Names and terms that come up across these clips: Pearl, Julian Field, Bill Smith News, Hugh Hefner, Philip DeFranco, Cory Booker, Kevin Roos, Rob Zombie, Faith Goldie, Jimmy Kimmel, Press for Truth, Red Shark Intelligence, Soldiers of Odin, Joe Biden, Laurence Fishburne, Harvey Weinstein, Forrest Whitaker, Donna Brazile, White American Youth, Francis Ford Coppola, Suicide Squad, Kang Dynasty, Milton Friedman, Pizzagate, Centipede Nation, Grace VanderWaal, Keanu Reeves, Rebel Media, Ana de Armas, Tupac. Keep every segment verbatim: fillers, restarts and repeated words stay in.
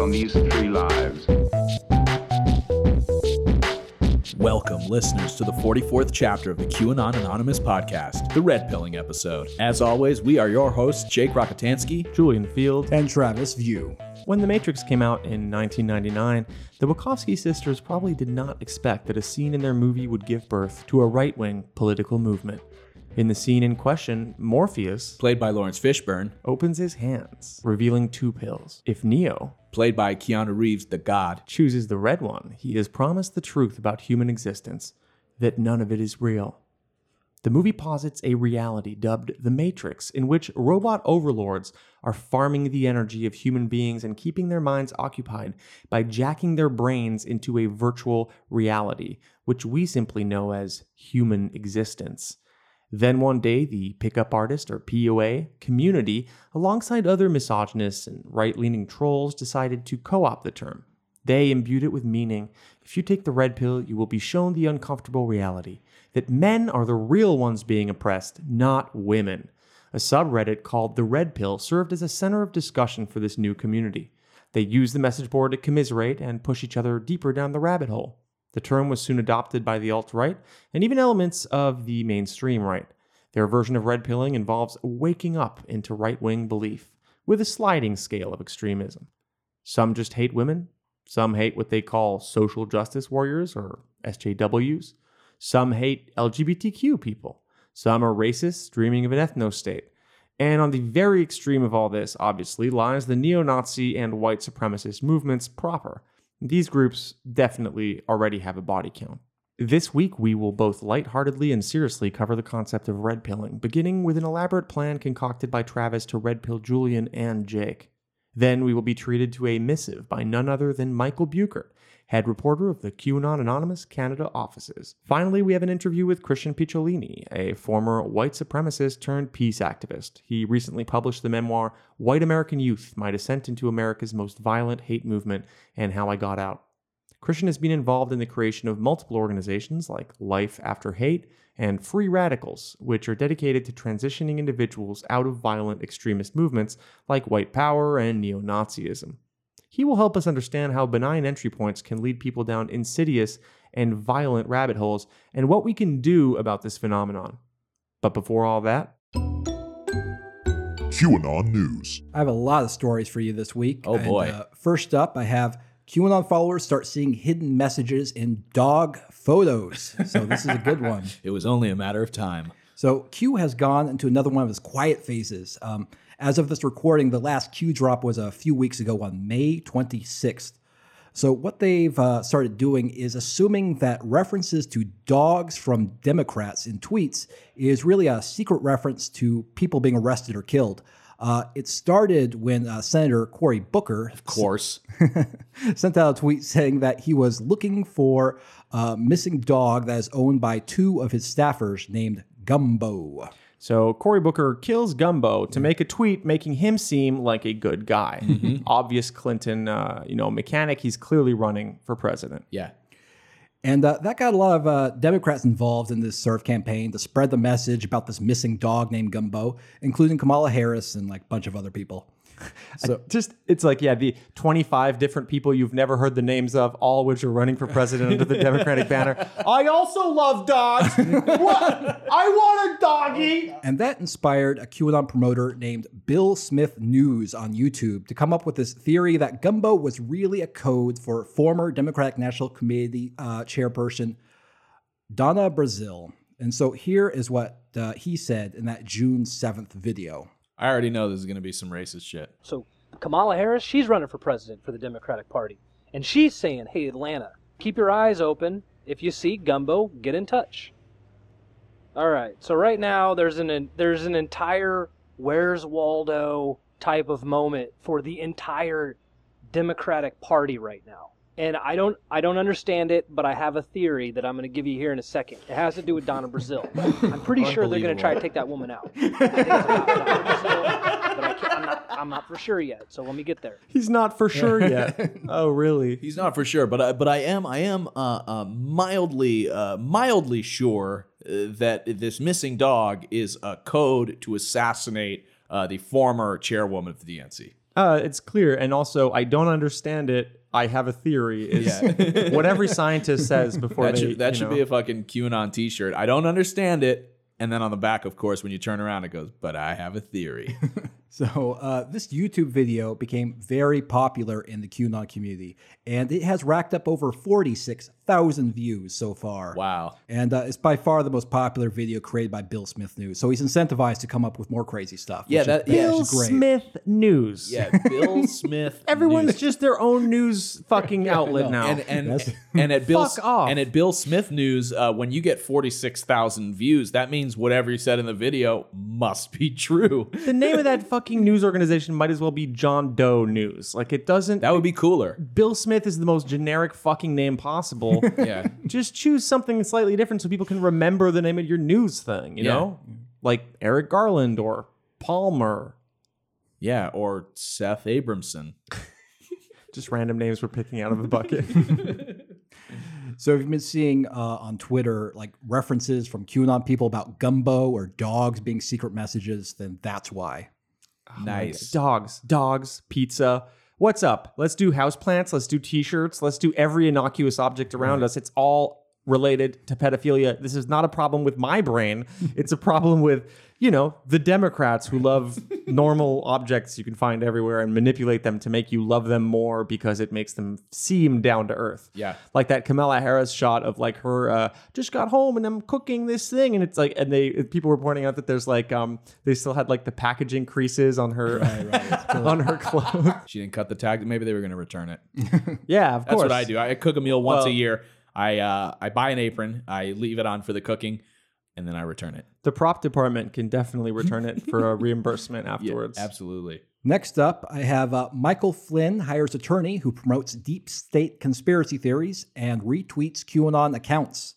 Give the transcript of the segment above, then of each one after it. on these three lives. Welcome, listeners, to the forty-fourth chapter of the QAnon Anonymous podcast, the Red Pilling episode. As always, we are your hosts, Jake Rokotansky, Julian Field, and Travis View. When The Matrix came out in nineteen ninety-nine, the Wachowski sisters probably did not expect that a scene in their movie would give birth to a right-wing political movement. In the scene in question, Morpheus, played by Laurence Fishburne, opens his hands, revealing two pills. If Neo, played by Keanu Reeves, the God, chooses the red one, he is promised the truth about human existence, that none of it is real. The movie posits a reality dubbed The Matrix, in which robot overlords are farming the energy of human beings and keeping their minds occupied by jacking their brains into a virtual reality, which we simply know as human existence. Then one day, the pickup artist, or P O A, community, alongside other misogynists and right-leaning trolls, decided to co-opt the term. They imbued it with meaning. If you take the red pill, you will be shown the uncomfortable reality that men are the real ones being oppressed, not women. A subreddit called The Red Pill served as a center of discussion for this new community. They used the message board to commiserate and push each other deeper down the rabbit hole. The term was soon adopted by the alt-right and even elements of the mainstream right. Their version of red pilling involves waking up into right-wing belief with a sliding scale of extremism. Some just hate women. Some hate what they call social justice warriors, or S J Ws. Some hate L G B T Q people. Some are racists, dreaming of an ethno-state. And on the very extreme of all this, obviously, lies the neo-Nazi and white supremacist movements proper. These groups definitely already have a body count. This week, we will both lightheartedly and seriously cover the concept of red pilling, beginning with an elaborate plan concocted by Travis to red pill Julian and Jake. Then we will be treated to a missive by none other than Michael Boger, head reporter of the QAnon Anonymous Canada offices. Finally, we have an interview with Christian Picciolini, a former white supremacist turned peace activist. He recently published the memoir, White American Youth, My Descent into America's Most Violent Hate Movement and How I Got Out. Christian has been involved in the creation of multiple organizations like Life After Hate and Free Radicals, which are dedicated to transitioning individuals out of violent extremist movements like white power and neo-Nazism. He will help us understand how benign entry points can lead people down insidious and violent rabbit holes and what we can do about this phenomenon. But before all that, QAnon News. I have a lot of stories for you this week. Oh boy. And, uh, first up, I have QAnon followers start seeing hidden messages in dog photos. So this is a good one. It was only a matter of time. So Q has gone into another one of his quiet phases. Um, as of this recording, the last Q drop was a few weeks ago on May twenty-sixth. So what they've uh, started doing is assuming that references to dogs from Democrats in tweets is really a secret reference to people being arrested or killed. Uh, it started when uh, Senator Cory Booker, of course, sent out a tweet saying that he was looking for a missing dog that is owned by two of his staffers named Gumbo. So Cory Booker kills Gumbo to make a tweet making him seem like a good guy. Mm-hmm. Obvious Clinton, uh, you know, mechanic. He's clearly running for president. Yeah. And uh, that got a lot of uh, Democrats involved in this surf campaign to spread the message about this missing dog named Gumbo, including Kamala Harris and like a bunch of other people. So I just it's like, yeah, the twenty-five different people you've never heard the names of, all of which are running for president under the Democratic banner. I also love dogs. What? I want a doggy. And that inspired a QAnon promoter named Bill Smith News on YouTube to come up with this theory that Gumbo was really a code for former Democratic National Committee uh, chairperson Donna Brazile. And so here is what uh, he said in that June seventh video. I already know this is going to be some racist shit. So Kamala Harris, she's running for president for the Democratic Party. And she's saying, hey, Atlanta, keep your eyes open. If you see Gumbo, get in touch. All right. So right now there's an there's an entire Where's Waldo type of moment for the entire Democratic Party right now. And I don't I don't understand it, but I have a theory that I'm going to give you here in a second. It has to do with Donna Brazile. I'm pretty sure they're going to try to take that woman out. I think it's about Donna Brazile, but I can't, I'm not, I'm not for sure yet. So let me get there. He's not for sure yet. Oh, really? He's not for sure, but I, but I am I am uh, uh, mildly uh, mildly sure that this missing dog is a code to assassinate uh, the former chairwoman of the D N C. Uh, it's clear. And also, I don't understand it. I have a theory is yeah. what every scientist says before that they, should, that should know. be a fucking QAnon t-shirt. I don't understand it. And then on the back, of course, when you turn around, it goes, but I have a theory. So uh, this YouTube video became very popular in the QAnon community, and it has racked up over forty-six thousand views so far. Wow. And uh, it's by far the most popular video created by Bill Smith News. So he's incentivized to come up with more crazy stuff. Yeah, that, is, Bill that is great. Smith News. Yeah, Bill Smith Everyone's news. Just their own news fucking outlet no. now. And, and, and, at Bill, Fuck off. and at Bill Smith News, uh, when you get forty-six thousand views, that means whatever you said in the video must be true. The name of that fucking... fucking news organization might as well be John Doe News. Like, it doesn't... That would be cooler. Bill Smith is the most generic fucking name possible. Yeah. Just choose something slightly different so people can remember the name of your news thing, you yeah. know? Like Eric Garland or Palmer. Yeah, or Seth Abramson. Just random names we're picking out of a bucket. So if you've been seeing uh, on Twitter, like, references from QAnon people about gumbo or dogs being secret messages, then that's why. Oh, nice. Dogs, dogs, pizza. What's up? Let's do houseplants. Let's do t-shirts. Let's do every innocuous object around right. us. It's all related to pedophilia. This is not a problem with my brain. It's a problem with, you know, the Democrats who love normal objects you can find everywhere and manipulate them to make you love them more because it makes them seem down to earth. Yeah. Like that Kamala Harris shot of like her uh, just got home and I'm cooking this thing. And it's like, and they, people were pointing out that there's like, um, they still had like the packaging creases on her, right, right. Cool. on her clothes. She didn't cut the tag. Maybe they were going to return it. Yeah, of That's course. That's what I do. I cook a meal once well, a year. I uh, I buy an apron, I leave it on for the cooking, and then I return it. The prop department can definitely return it for a reimbursement afterwards. Yeah, absolutely. Next up, I have uh, Michael Flynn hires attorney who promotes deep state conspiracy theories and retweets QAnon accounts.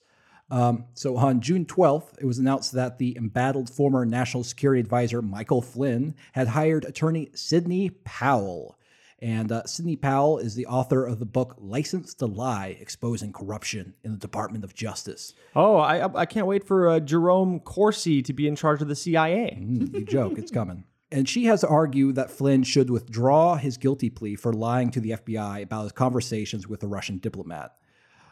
Um, so on June twelfth, it was announced that the embattled former National Security Advisor Michael Flynn had hired attorney Sidney Powell. And uh, Sidney Powell is the author of the book License to Lie, Exposing Corruption in the Department of Justice. Oh, I, I can't wait for uh, Jerome Corsi to be in charge of the C I A. Mm, you joke, it's coming. And she has argued that Flynn should withdraw his guilty plea for lying to the F B I about his conversations with a Russian diplomat.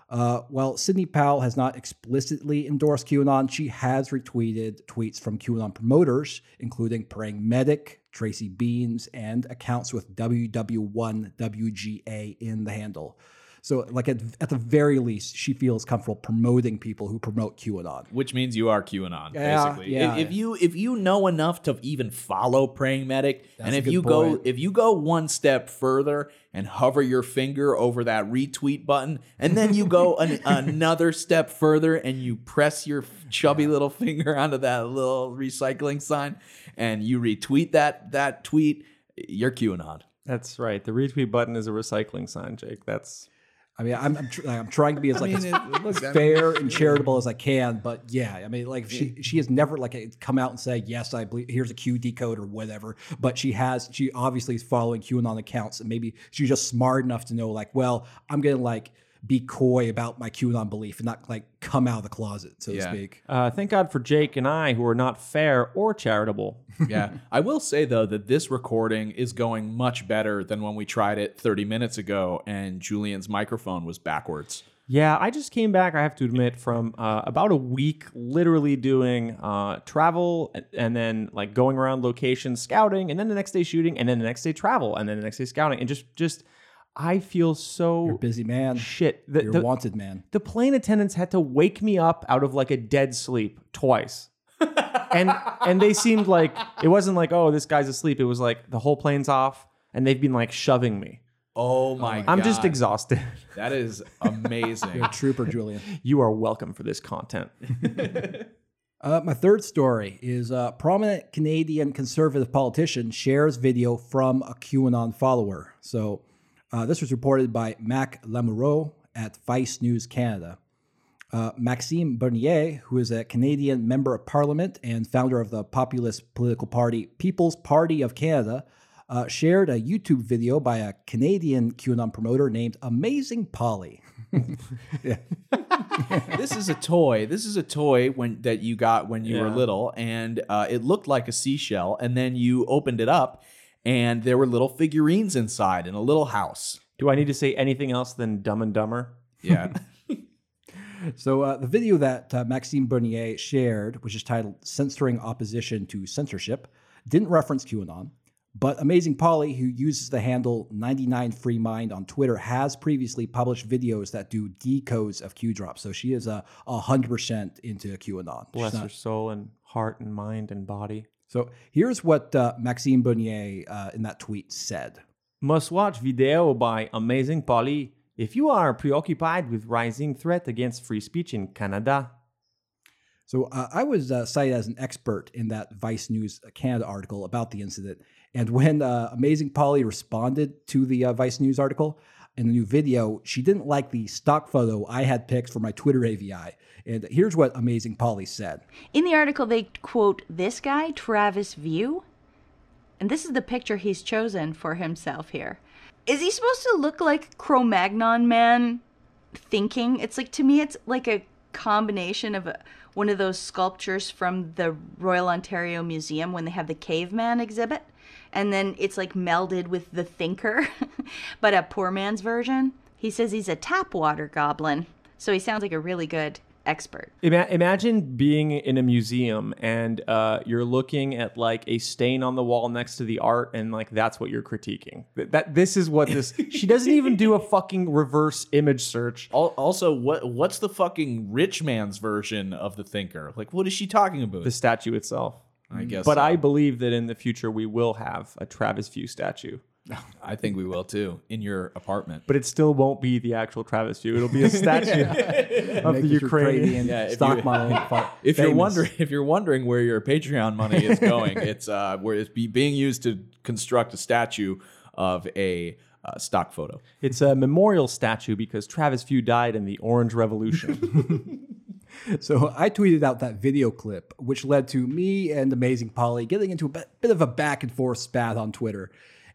Uh, while Sidney Powell has not explicitly endorsed QAnon, she has retweeted tweets from QAnon promoters, including Praying Medic, Tracy Beans, and accounts with W W one W G A in the handle. So, like, at, at the very least, she feels comfortable promoting people who promote QAnon. Which means you are QAnon, yeah, basically. Yeah, if, if you if you know enough to even follow Praying Medic, That's and if you point. go if you go one step further and hover your finger over that retweet button, and then you go an, another step further and you press your chubby yeah. little finger onto that little recycling sign, and you retweet that that tweet, you're QAnon. That's right. The retweet button is a recycling sign, Jake. That's I mean, I'm I'm, tr- I'm trying to be as like I mean, as it, looks, fair I mean, and charitable as I can, but yeah, I mean, like she she has never like come out and say yes, I believe here's a Q D code or whatever, but she has she obviously is following QAnon accounts, and maybe she's just smart enough to know like, well, I'm gonna like be coy about my QAnon belief and not like come out of the closet, so yeah. to speak. Uh, thank God for Jake and I who are not fair or charitable. Yeah, I will say though that this recording is going much better than when we tried it thirty minutes ago and Julian's microphone was backwards. Yeah, I just came back, I have to admit, from uh, about a week literally doing uh, travel and then like going around locations, scouting, and then the next day shooting, and then the next day travel, and then the next day scouting, and just just. I feel so... You're a busy man. Shit. The, You're the, wanted, man. The plane attendants had to wake me up out of like a dead sleep twice. and and they seemed like... It wasn't like, oh, this guy's asleep. It was like, the whole plane's off, and they've been like shoving me. Oh my I'm God. I'm just exhausted. That is amazing. You're a trooper, Julian. You are welcome for this content. uh, my third story is a prominent Canadian conservative politician shares video from a QAnon follower. So... Uh, this was reported by Mac Lamoureux at Vice News Canada. Uh, Maxime Bernier, who is a Canadian member of parliament and founder of the populist political party People's Party of Canada, uh, shared a YouTube video by a Canadian QAnon promoter named Amazing Polly. yeah. This is a toy. This is a toy when that you got when you yeah. were little, and uh, it looked like a seashell, and then you opened it up, and there were little figurines inside in a little house. Do I need to say anything else than Dumb and Dumber? Yeah. So uh, the video that uh, Maxime Bernier shared, which is titled Censoring Opposition to Censorship, didn't reference QAnon, but Amazing Polly, who uses the handle ninety-nine free mind on Twitter, has previously published videos that do decodes of Q drops. So she is uh, one hundred percent into QAnon. Bless not... her soul and heart and mind and body. So here's what uh, Maxime Bernier uh, in that tweet said. Must-watch video by Amazing Polly. If you are preoccupied with rising threat against free speech in Canada. So uh, I was uh, cited as an expert in that Vice News Canada article about the incident. And when uh, Amazing Polly responded to the uh, Vice News article in the new video, she didn't like the stock photo I had picked for my Twitter A V I. And here's what Amazing Polly said. In the article, they quote this guy, Travis View. And this is the picture he's chosen for himself here. Is he supposed to look like Cro-Magnon man thinking? It's like, to me, it's like a combination of a, one of those sculptures from the Royal Ontario Museum when they have the caveman exhibit. And then it's like melded with the thinker, but a poor man's version. He says he's a tap water goblin. So he sounds like a really good expert. Ima- imagine being in a museum and uh, you're looking at like a stain on the wall next to the art, and like that's what you're critiquing. That, that this is what this. She doesn't even do a fucking reverse image search. Also, what what's the fucking rich man's version of the thinker? Like, what is she talking about? The statue itself, I guess. But so. I believe that in the future we will have a Travis View statue. I think we will too, in your apartment. But it still won't be the actual Travis View. It'll be a statue yeah. of Make the Ukrainian yeah, stock you, model. If famous. you're wondering, if you're wondering where your Patreon money is going, it's uh, where it's be being used to construct a statue of a uh, stock photo. It's a memorial statue because Travis View died in the Orange Revolution. So I tweeted out that video clip, which led to me and Amazing Polly getting into a bit of a back and forth spat on Twitter.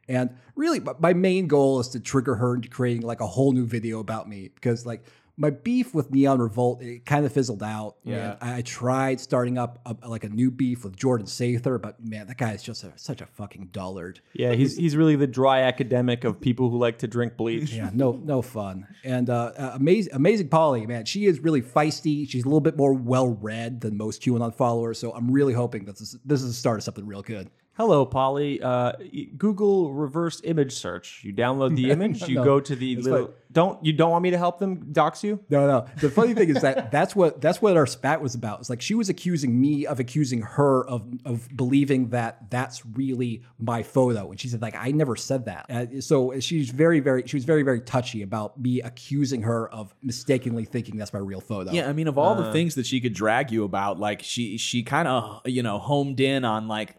And really, my main goal is to trigger her into creating like a whole new video about me, because like my beef with Neon Revolt, it kind of fizzled out. Yeah. I tried starting up a, like a new beef with Jordan Sather, but man, that guy is just a, such a fucking dullard. Yeah, he's he's really the dry academic of people who like to drink bleach. Yeah, no no fun. And uh, uh, amazing, amazing Polly, man, she is really feisty. She's a little bit more well-read than most QAnon followers, so I'm really hoping that this, this is the start of something real good. Hello, Polly. Uh, Google reverse image search. You download the image. You no, go to the little. Like, don't you don't want me to help them dox you? No, no. The funny thing is that that's what that's what our spat was about. It's like she was accusing me of accusing her of of believing that that's really my photo, and she said like I never said that. Uh, so she's very very she was very very touchy about me accusing her of mistakenly thinking that's my real photo. Yeah, I mean of all uh, the things that she could drag you about, like she she kind of you know homed in on like.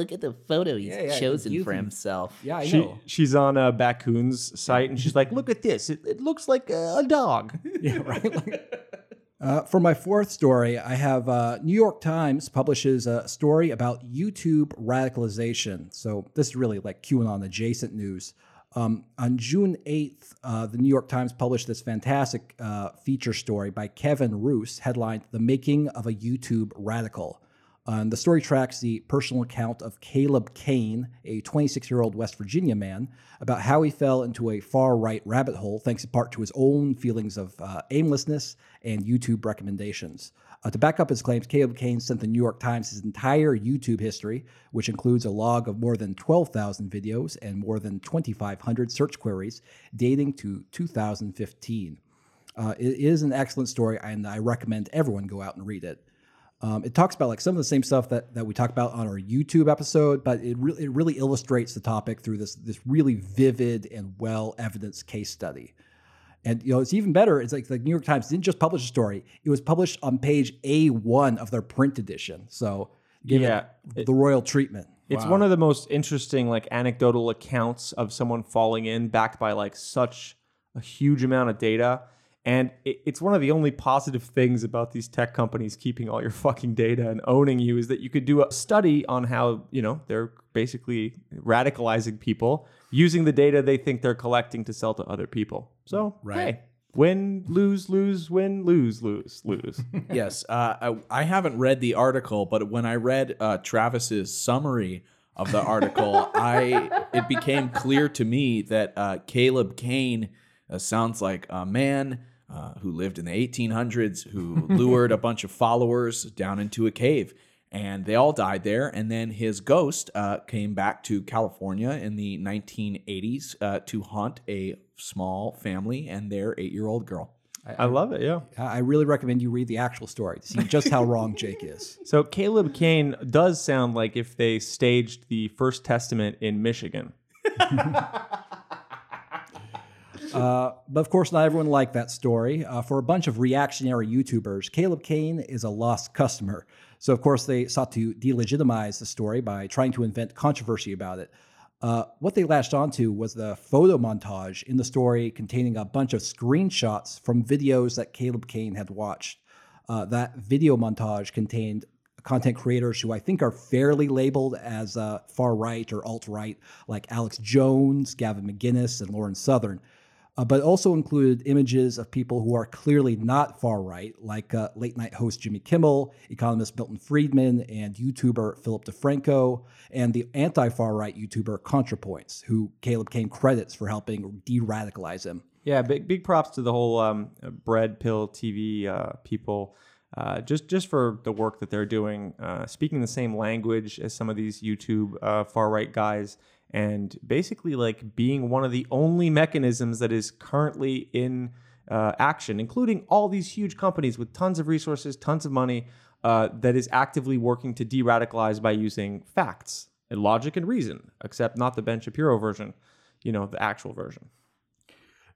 Look at the photo he's yeah, yeah, chosen you, for himself. Yeah, I she, know. She's on uh, Bakkun's site, and she's like, look at this. It, it looks like a, a dog. Yeah, right? Like, uh, for my fourth story, I have uh, New York Times publishes a story about YouTube radicalization. So this is really like QAnon adjacent news. Um, on June eighth, uh, the New York Times published this fantastic uh, feature story by Kevin Roos, headlined The Making of a YouTube Radical. Um, the story tracks the personal account of Caleb Cain, a twenty-six-year-old West Virginia man, about how he fell into a far-right rabbit hole thanks in part to his own feelings of uh, aimlessness and YouTube recommendations. Uh, to back up his claims, Caleb Cain sent the New York Times his entire YouTube history, which includes a log of more than twelve thousand videos and more than twenty-five hundred search queries dating to two thousand fifteen. Uh, it is an excellent story, and I recommend everyone go out and read it. Um, it talks about like some of the same stuff that, that we talk about on our YouTube episode, but it really it really illustrates the topic through this this really vivid and well evidenced case study. And you know it's even better. It's like the New York Times didn't just publish a story; it was published on page A one of their print edition. So give yeah, it the it, royal treatment. It's wow. One of the most interesting like anecdotal accounts of someone falling in, backed by like such a huge amount of data. And it's one of the only positive things about these tech companies keeping all your fucking data and owning you is that you could do a study on how, you know, they're basically radicalizing people using the data they think they're collecting to sell to other people. So, right. Hey, win, lose, lose, win, lose, lose, lose. Yes. Uh, I, I haven't read the article, but when I read uh, Travis's summary of the article, I it became clear to me that uh, Caleb Cain uh, sounds like a man uh, who lived in the eighteen hundreds, who lured a bunch of followers down into a cave. And they all died there. And then his ghost uh, came back to California in the nineteen eighties uh, to haunt a small family and their eight-year-old girl. I, I love it, yeah. I really recommend you read the actual story to see just how wrong Jake is. So Caleb Cain does sound like if they staged the First Testament in Michigan. Uh, but of course, not everyone liked that story. Uh, for a bunch of reactionary YouTubers, Caleb Cain is a lost customer. So of course, they sought to delegitimize the story by trying to invent controversy about it. Uh, what they latched onto was the photo montage in the story containing a bunch of screenshots from videos that Caleb Cain had watched. Uh, that video montage contained content creators who I think are fairly labeled as uh, far right or alt-right, like Alex Jones, Gavin McGuinness, and Lauren Southern. Uh, but also included images of people who are clearly not far right, like uh, late-night host Jimmy Kimmel, economist Milton Friedman, and YouTuber Philip DeFranco, and the anti-far right YouTuber ContraPoints, who Caleb Cain credits for helping de-radicalize him. Yeah, big big props to the whole um, Bread Pill T V uh, people, uh, just, just for the work that they're doing, uh, speaking the same language as some of these YouTube uh, far-right guys, and basically like being one of the only mechanisms that is currently in uh, action, including all these huge companies with tons of resources, tons of money, uh, that is actively working to de-radicalize by using facts and logic and reason, except not the Ben Shapiro version, you know, the actual version.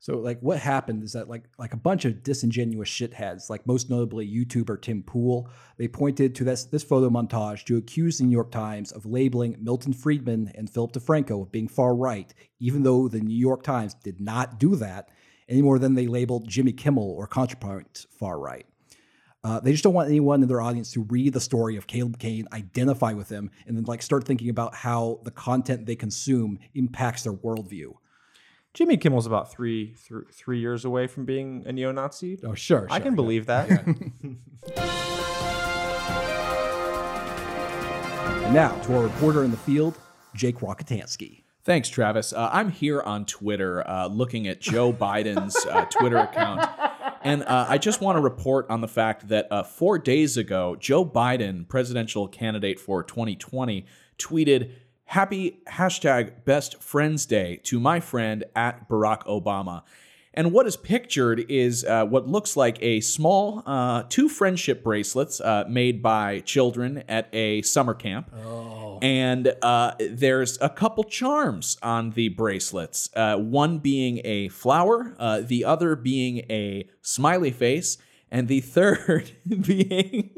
So like what happened is that like like a bunch of disingenuous shitheads, like most notably YouTuber Tim Pool, they pointed to this, this photo montage to accuse the New York Times of labeling Milton Friedman and Philip DeFranco of being far right, even though the New York Times did not do that any more than they labeled Jimmy Kimmel or ContraPoints far right. Uh, they just don't want anyone in their audience to read the story of Caleb Cain, identify with him, and then like start thinking about how the content they consume impacts their worldview. Jimmy Kimmel's about three, th- three years away from being a neo-Nazi. Oh, sure. sure I can yeah. believe that. Yeah. And now to our reporter in the field, Jake Rokotansky. Thanks, Travis. Uh, I'm here on Twitter uh, looking at Joe Biden's uh, Twitter account. And uh, I just want to report on the fact that uh, four days ago, Joe Biden, presidential candidate for twenty twenty, tweeted, "Happy hashtag best friends day to my friend at Barack Obama." And what is pictured is uh, what looks like a small uh, two friendship bracelets uh, made by children at a summer camp. Oh. And uh, there's a couple charms on the bracelets, uh, one being a flower, uh, the other being a smiley face, and the third being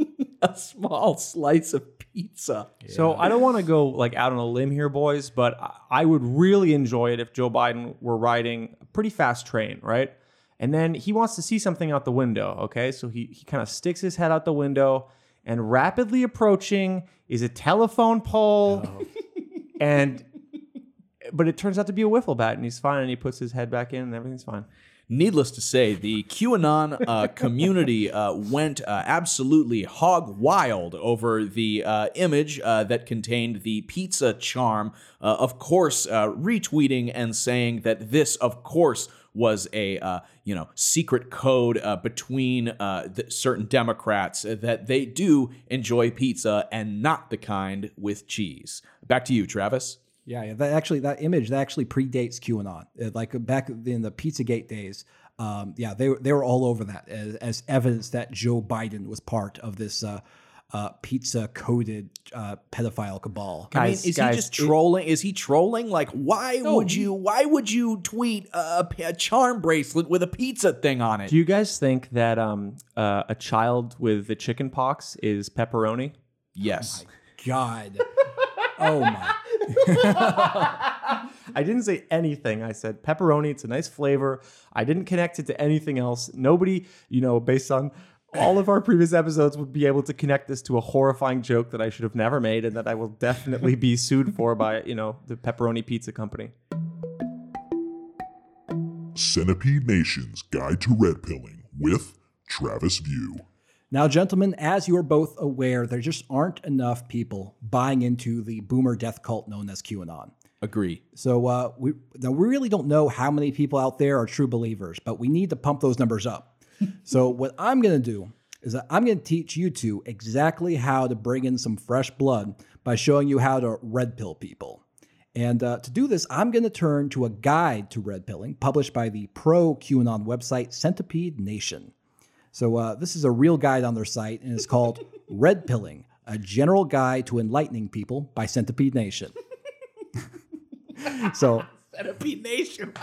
a small slice of pizza. Yeah. So I don't want to go like out on a limb here, boys, but I would really enjoy it if Joe Biden were riding a pretty fast train, right? And then he wants to see something out the window, okay? So he, he kind of sticks his head out the window, and rapidly approaching is a telephone pole. Oh. and But it turns out to be a wiffle bat, and he's fine, and he puts his head back in, and everything's fine. Needless to say, the QAnon uh, community uh, went uh, absolutely hog wild over the uh, image uh, that contained the pizza charm, uh, of course, uh, retweeting and saying that this, of course, was a uh, you know secret code uh, between uh, th- certain Democrats uh, that they do enjoy pizza and not the kind with cheese. Back to you, Travis. Yeah, yeah, that actually, that image, that actually predates QAnon. It, like back in the Pizzagate days, um, yeah, they were they were all over that as, as evidence that Joe Biden was part of this uh, uh, pizza-coded uh, pedophile cabal. Guys, I mean, is guys, he just trolling? It, is he trolling? Like, why no, would you? Why would you tweet a, a charm bracelet with a pizza thing on it? Do you guys think that um, uh, a child with the chicken pox is pepperoni? Yes. Oh my God. Oh my. I didn't say anything. I said pepperoni. It's a nice flavor. I didn't connect it to anything else. Nobody, you know, based on all of our previous episodes, would be able to connect this to a horrifying joke that I should have never made and that I will definitely be sued for by, you know, the pepperoni pizza company. Centipede Nation's Guide to Red Pilling with Travis View. Now, gentlemen, as you're both aware, there just aren't enough people buying into the boomer death cult known as QAnon. Agree. So uh, we, now we really don't know how many people out there are true believers, but we need to pump those numbers up. So what I'm going to do is that I'm going to teach you two exactly how to bring in some fresh blood by showing you how to red pill people. And uh, to do this, I'm going to turn to a guide to red pilling published by the pro-QAnon website Centipede Nation. So uh, this is a real guide on their site, and it's called Red Pilling, A General Guide to Enlightening People by Centipede Nation. So Centipede Nation.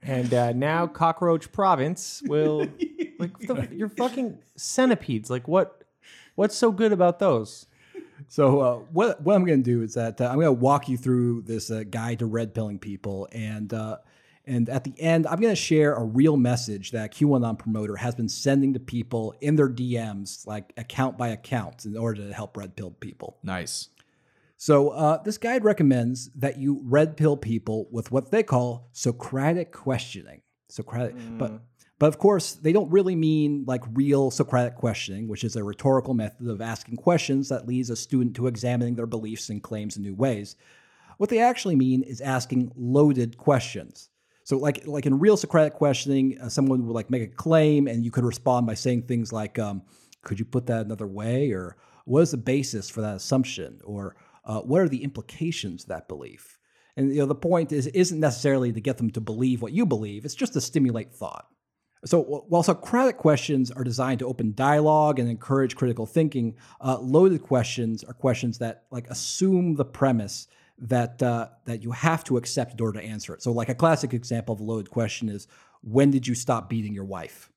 And uh, now Cockroach Province will... Like the, you're fucking centipedes. Like what? What's so good about those? So uh, what what I'm going to do is that uh, I'm going to walk you through this uh, guide to red pilling people, and uh, and at the end I'm going to share a real message that QAnon promoter has been sending to people in their D Ms, like account by account, in order to help red pill people. Nice. So uh, this guide recommends that you red pill people with what they call Socratic questioning. Socratic, mm. but. But of course, they don't really mean like real Socratic questioning, which is a rhetorical method of asking questions that leads a student to examining their beliefs and claims in new ways. What they actually mean is asking loaded questions. So like like in real Socratic questioning, uh, someone would like make a claim and you could respond by saying things like, um, could you put that another way? Or what is the basis for that assumption? Or uh, what are the implications of that belief? And you know, the point is isn't necessarily to get them to believe what you believe. It's just to stimulate thought. So while Socratic questions are designed to open dialogue and encourage critical thinking, uh, loaded questions are questions that like assume the premise that uh, that you have to accept in order to answer it. So like a classic example of a loaded question is, when did you stop beating your wife?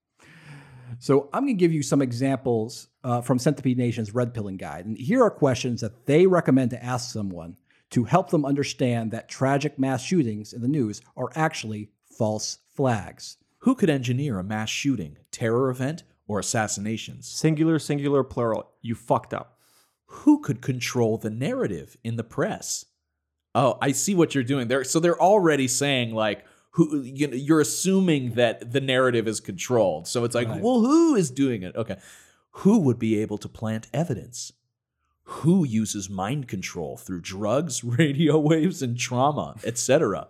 So I'm going to give you some examples uh, from Centipede Nation's Red Pilling Guide. And here are questions that they recommend to ask someone to help them understand that tragic mass shootings in the news are actually false flags. Who could engineer a mass shooting, terror event, or assassinations? Singular, singular, plural. You fucked up. Who could control the narrative in the press? Oh, I see what you're doing there. So they're already saying, like, who you know, you're assuming that the narrative is controlled. So it's like, right. Well, who is doing it? Okay. Who would be able to plant evidence? Who uses mind control through drugs, radio waves, and trauma, et cetera?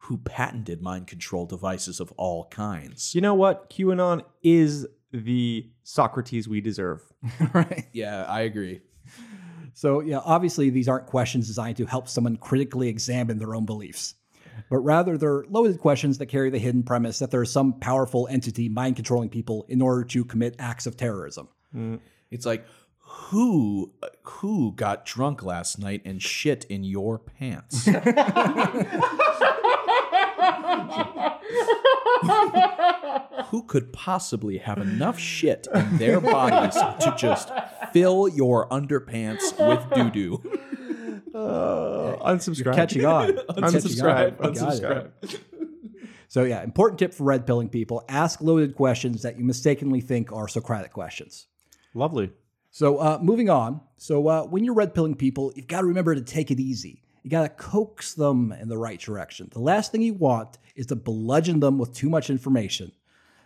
Who patented mind control devices of all kinds? You know what? QAnon is the Socrates we deserve. Right? Yeah, I agree. So, yeah, obviously these aren't questions designed to help someone critically examine their own beliefs, but rather they're loaded questions that carry the hidden premise that there is some powerful entity mind controlling people in order to commit acts of terrorism. Mm. It's like, Who who got drunk last night and shit in your pants? Who could possibly have enough shit in their bodies to just fill your underpants with doo-doo? Uh, unsubscribe. You're catching on. Unsubscribe. Unsubscribe. Unsubscribe. Unsubscribe. So yeah, important tip for red pilling people. Ask loaded questions that you mistakenly think are Socratic questions. Lovely. So uh, moving on. So uh, when you're red pilling people, you've got to remember to take it easy. You got to coax them in the right direction. The last thing you want is to bludgeon them with too much information.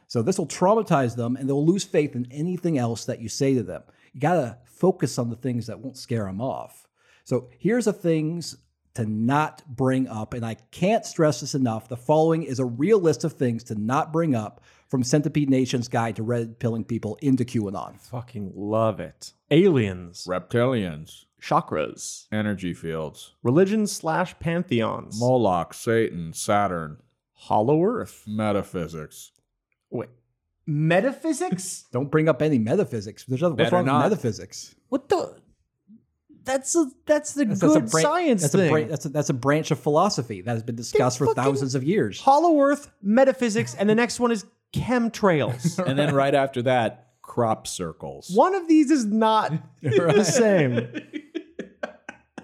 So this will traumatize them and they'll lose faith in anything else that you say to them. You got to focus on the things that won't scare them off. So here's the things to not bring up. And I can't stress this enough. The following is a real list of things to not bring up from Centipede Nation's Guide to Red Pilling People into QAnon. Fucking love it. Aliens. Reptilians. Chakras. Energy fields. Religions slash pantheons. Moloch, Satan, Saturn. Hollow Earth. Metaphysics. Wait. Metaphysics? Don't bring up any metaphysics. There's nothing. What's wrong with metaphysics? What the? That's a that's the that's, good that's a bran- science that's thing. A bran- that's, a, that's a branch of philosophy that has been discussed They're for thousands of years. Hollow Earth, metaphysics, and the next one is chemtrails. Right. And then right after that, crop circles. One of these is not right. the same.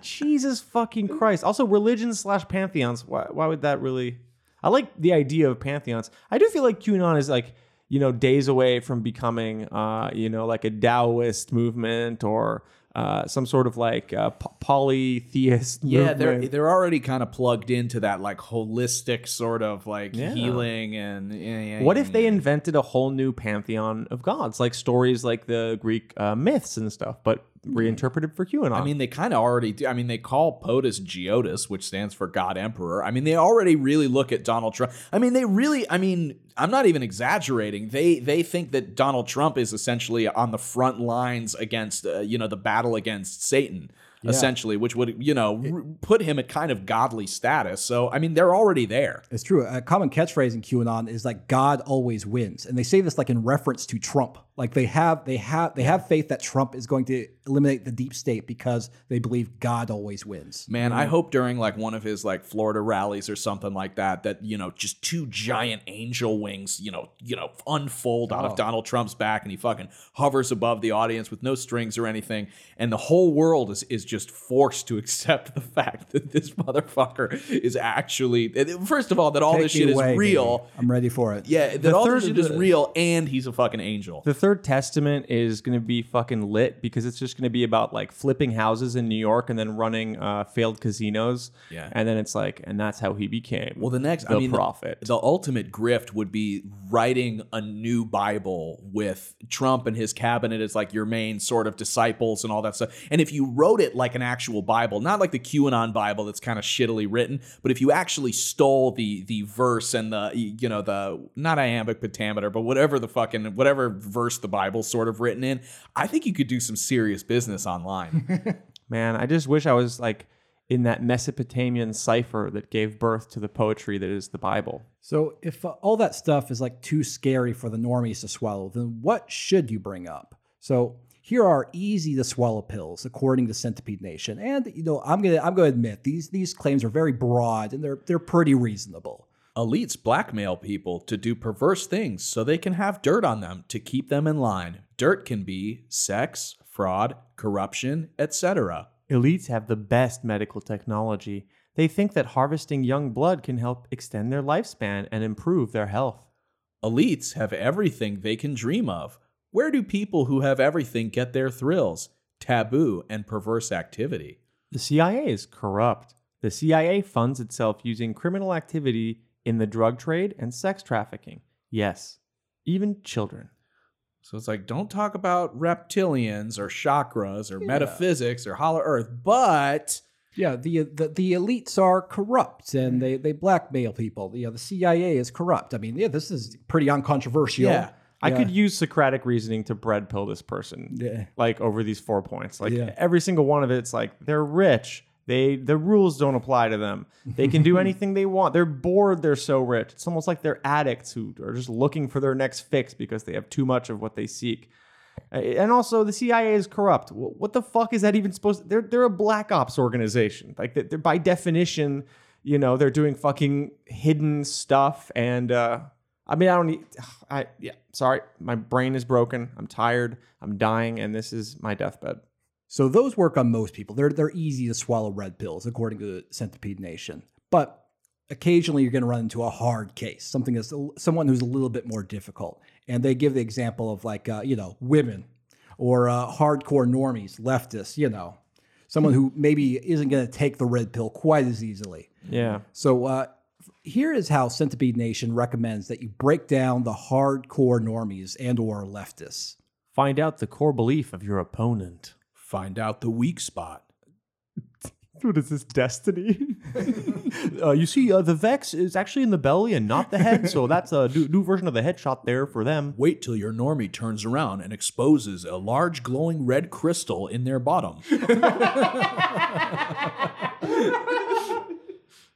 Jesus fucking Christ. Also, religions slash pantheons. Why, why would that really... I like the idea of pantheons. I do feel like QAnon is like, you know, days away from becoming, uh, you know, like a Taoist movement or... Uh, some sort of like uh, polytheist. Yeah, movement. they're they're already kind of plugged into that like holistic sort of like yeah. healing and. Yeah, yeah, what yeah, if yeah. they invented a whole new pantheon of gods, like stories like the Greek uh, myths and stuff, but reinterpreted for QAnon? I mean, they kind of already do. I mean, they call POTUS Geotus, which stands for God Emperor. I mean, they already really look at Donald Trump. I mean, they really. I mean. I'm not even exaggerating. They they think that Donald Trump is essentially on the front lines against, uh, you know, the battle against Satan, yeah. essentially, which would, you know, it, r- put him at kind of godly status. So, I mean, they're already there. It's true. A common catchphrase in QAnon is like, God always wins. And they say this like in reference to Trump. Like they have they have they have faith that Trump is going to eliminate the deep state because they believe God always wins. Man, mm-hmm. I hope during like one of his like Florida rallies or something like that, that, you know, just two giant angel wings, you know, you know, unfold out oh. of Donald Trump's back, and he fucking hovers above the audience with no strings or anything. And the whole world is is just forced to accept the fact that this motherfucker is actually, first of all, that all Take this shit away, is real. Baby. I'm ready for it. Yeah, that the all third, this shit is real and he's a fucking angel. The third testament is going to be fucking lit because it's just going to be about like flipping houses in New York and then running uh, failed casinos. Yeah. And then it's like, and that's how he became. Well, the next, the I mean, prophet. The, the ultimate grift would be writing a new Bible with Trump and his cabinet as like your main sort of disciples and all that stuff. And if you wrote it like an actual Bible, not like the QAnon Bible that's kind of shittily written, but if you actually stole the the verse and the, you know, the not iambic pentameter, but whatever the fucking, whatever verse the Bible sort of written in, I think you could do some serious business online. Man, I just wish I was like in that Mesopotamian cipher that gave birth to the poetry that is the Bible. So if uh, all that stuff is like too scary for the normies to swallow, then what should you bring up? So here are easy to swallow pills, according to Centipede Nation. And, you know, I'm gonna I'm gonna admit these these claims are very broad and they're they're pretty reasonable. Elites blackmail people to do perverse things so they can have dirt on them to keep them in line. Dirt can be sex, fraud, corruption, et cetera. Elites have the best medical technology. They think that harvesting young blood can help extend their lifespan and improve their health. Elites have everything they can dream of. Where do people who have everything get their thrills? Taboo and perverse activity. The C I A is corrupt. The C I A funds itself using criminal activity in the drug trade and sex trafficking. Yes, even children. So it's like, don't talk about reptilians or chakras or yeah. metaphysics or hollow earth, but... Yeah, the, the the elites are corrupt and they, they blackmail people. You know, the C I A is corrupt. I mean, yeah, this is pretty uncontroversial. Yeah. I yeah. could use Socratic reasoning to bread pill this person, yeah. like over these four points. Like yeah. every single one of it, it's like, they're rich. They the rules don't apply to them. They can do anything they want. They're bored. They're so rich. It's almost like they're addicts who are just looking for their next fix because they have too much of what they seek. And also, the C I A is corrupt. What the fuck is that even supposed to... They're, they're a black ops organization. Like they're, by definition, you know, they're doing fucking hidden stuff. And uh, I mean, I don't need... I, yeah, sorry. My brain is broken. I'm tired. I'm dying. And this is my deathbed. So those work on most people. They're they're easy to swallow red pills, according to Centipede Nation. But occasionally you're going to run into a hard case, something that's someone who's a little bit more difficult. And they give the example of like, uh, you know, women or uh, hardcore normies, leftists, you know, someone who maybe isn't going to take the red pill quite as easily. Yeah. So uh, here is how Centipede Nation recommends that you break down the hardcore normies and or leftists. Find out the core belief of your opponent. Find out the weak spot. What is this, destiny? uh, you see, uh, the Vex is actually in the belly and not the head, so that's a new, new version of the headshot there for them. Wait till your normie turns around and exposes a large glowing red crystal in their bottom.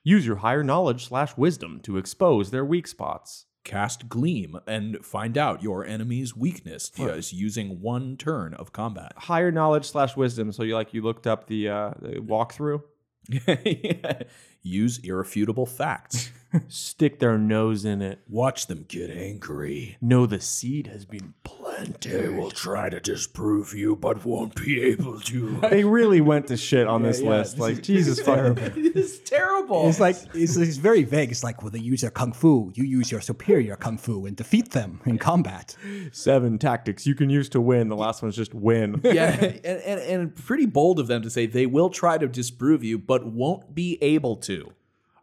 Use your higher knowledge slash wisdom to expose their weak spots. Cast Gleam and find out your enemy's weakness just using one turn of combat. Higher knowledge slash wisdom. So you like you looked up the, uh, the walkthrough. yeah. Use irrefutable facts. Stick their nose in it. Watch them get angry. Know the seed has been planted. They will try to disprove you, but won't be able to. They really went to shit on yeah, this yeah, list. This like, is, Jesus fucking. This is terrible. It's like, it's, it's very vague. It's like, well, they use their kung fu. You use your superior kung fu and defeat them in combat. Seven tactics you can use to win. The last one's just win. Yeah, and, and, and pretty bold of them to say they will try to disprove you, but won't be able to.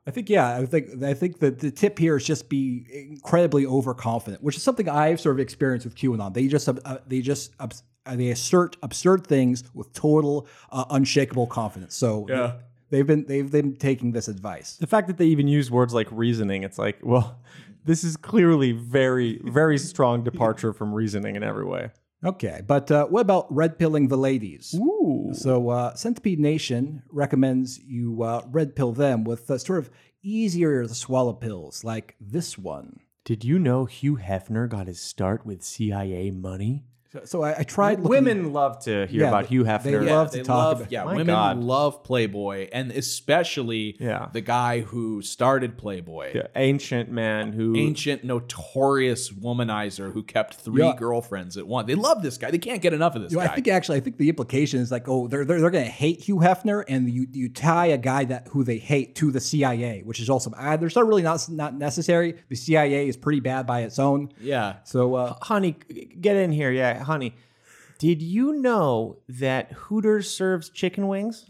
I think, yeah, I think I think that the tip here is just be incredibly overconfident, which is something I've sort of experienced with QAnon. They just uh, they just uh, they assert absurd things with total uh, unshakable confidence. So yeah. they've been they've been taking this advice. The fact that they even use words like reasoning, it's like, well, this is clearly very very strong departure from reasoning in every way. Okay, but uh, what about red pilling the ladies? Ooh. So uh, Centipede Nation recommends you uh, red pill them with uh, sort of easier to swallow pills like this one. Did you know Hugh Hefner got his start with C I A money? So, so I, I tried. Looking, women love to hear yeah, about Hugh Hefner. They love yeah, to they talk. Love, about, yeah, women God. love Playboy, and especially yeah. the guy who started Playboy, yeah, ancient man who, ancient notorious womanizer who kept three yeah. girlfriends at once. They love this guy. They can't get enough of this you know, guy. I think actually, I think the implication is like, oh, they're they're, they're going to hate Hugh Hefner, and you you tie a guy that who they hate to the C I A, which is also uh, there's not really not not necessary. The C I A is pretty bad by its own. Yeah. So, uh, honey, get in here. Yeah. Honey, did you know that Hooters serves chicken wings?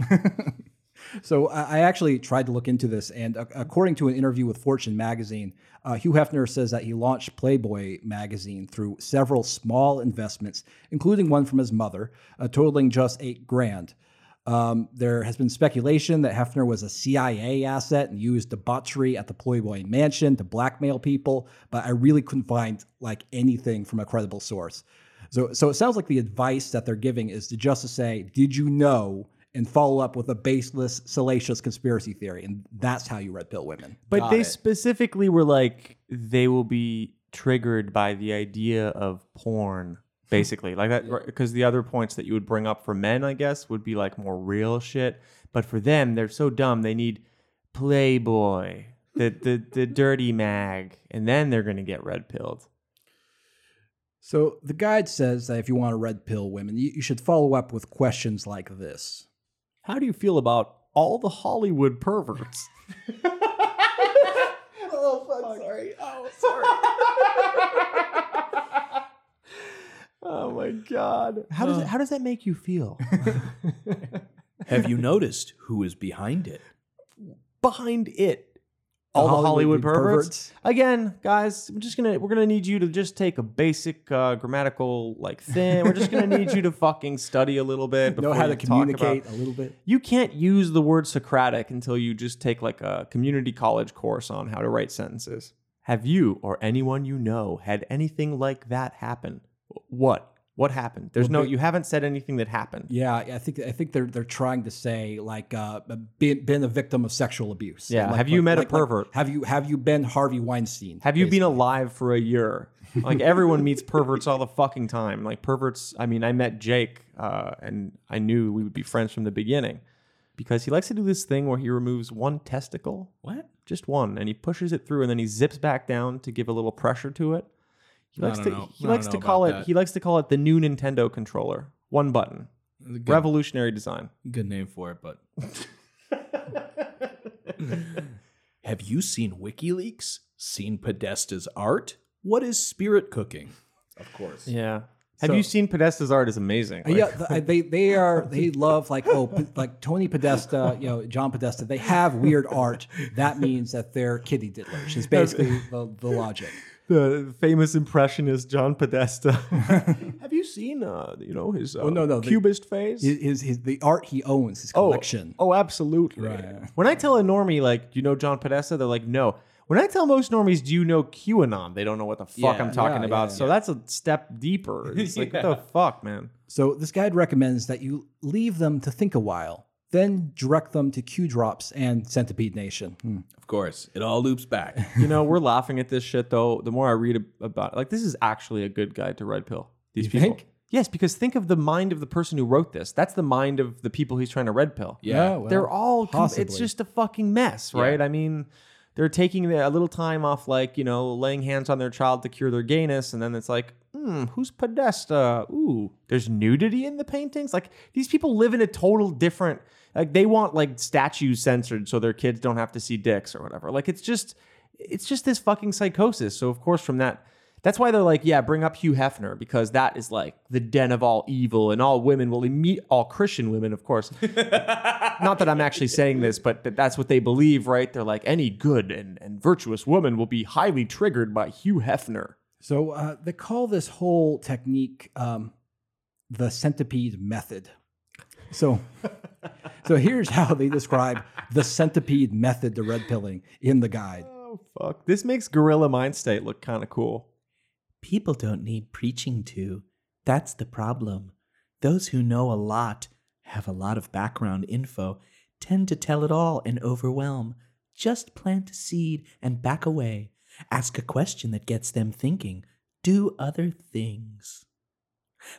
So I actually tried to look into this, and according to an interview with Fortune magazine, uh, Hugh Hefner says that he launched Playboy magazine through several small investments, including one from his mother, uh, totaling just eight grand. Um, there has been speculation that Hefner was a C I A asset and used debauchery at the Playboy mansion to blackmail people, but I really couldn't find like anything from a credible source. So so it sounds like the advice that they're giving is to just to say, did you know, and follow up with a baseless, salacious conspiracy theory. And that's how you red pill women. But Got they it. specifically were like, they will be triggered by the idea of porn, basically. Like that, because the other points that you would bring up for men, I guess, would be like more real shit. But for them, they're so dumb, they need Playboy, the the, the dirty mag, and then they're going to get red pilled. So the guide says that if you want to red pill women, you, you should follow up with questions like this. How do you feel about all the Hollywood perverts? oh, fuck, fuck. Sorry. Oh, sorry. Oh, my God. How does, uh, how does that make you feel? Have you noticed who is behind it? Behind it. All the Hollywood, Hollywood perverts. perverts. Again, guys, I'm just gonna we're gonna need you to just take a basic uh, grammatical like thing. We're just gonna need you to fucking study a little bit. Know how to communicate about, a little bit. You can't use the word Socratic until you just take like a community college course on how to write sentences. Have you or anyone you know had anything like that happen? What? What happened? There's well, no. They, you haven't said anything that happened. Yeah, I think I think they're they're trying to say like uh, been, been a victim of sexual abuse. Yeah. Like, have you like, met like, a pervert? Like, have you have you been Harvey Weinstein? Have you basically been alive for a year? Like everyone meets perverts all the fucking time. Like perverts. I mean, I met Jake, uh, and I knew we would be friends from the beginning, because he likes to do this thing where he removes one testicle. What? Just one, and he pushes it through, and then he zips back down to give a little pressure to it. He likes to, he likes to call it that. He likes to call it the new Nintendo controller. One button. Good, revolutionary design. Good name for it, but have you seen WikiLeaks? Seen Podesta's art? What is spirit cooking? Of course. Yeah. Have so, you seen Podesta's art? Is amazing. Like, yeah, they they are they love like oh like Tony Podesta, you know, John Podesta. They have weird art. That means that they're kitty diddlers. It's basically the, the logic. The famous impressionist John Podesta. Have you seen, uh, you know, his uh, oh, no, no, Cubist the, phase? His, his his the art he owns, his collection. Oh, oh absolutely. Right. Yeah. When I tell a normie, like, do you know John Podesta? They're like, no. When I tell most normies, do you know QAnon? They don't know what the fuck yeah, I'm talking yeah, about. Yeah, so yeah. that's a step deeper. It's like, yeah. what the fuck, man? So this guide recommends that you leave them to think a while, then direct them to Q-Drops and Centipede Nation. Hmm. Of course. It all loops back. You know, we're laughing at this shit, though. The more I read about it, like, this is actually a good guide to red pill these you people. Think? Yes, because think of the mind of the person who wrote this. That's the mind of the people he's trying to red pill. Yeah. yeah well, They're all... Com- it's just a fucking mess, right? Yeah. I mean... they're taking a little time off, like, you know, laying hands on their child to cure their gayness. And then it's like, hmm, who's Podesta? Ooh, there's nudity in the paintings. Like, these people live in a total different, like, they want, like, statues censored so their kids don't have to see dicks or whatever. Like, it's just, it's just this fucking psychosis. So, of course, from that, that's why they're like, yeah, bring up Hugh Hefner, because that is like the den of all evil, and all women will meet all Christian women, of course. Not that I'm actually saying this, but that that's what they believe, right? They're like, any good and, and virtuous woman will be highly triggered by Hugh Hefner. So uh, they call this whole technique um, the centipede method. So, so here's how they describe the centipede method, the red pilling, in the guide. Oh, fuck. This makes Gorilla Mind State look kind of cool. People don't need preaching to. That's the problem. Those who know a lot, have a lot of background info, tend to tell it all and overwhelm. Just plant a seed and back away. Ask a question that gets them thinking. Do other things.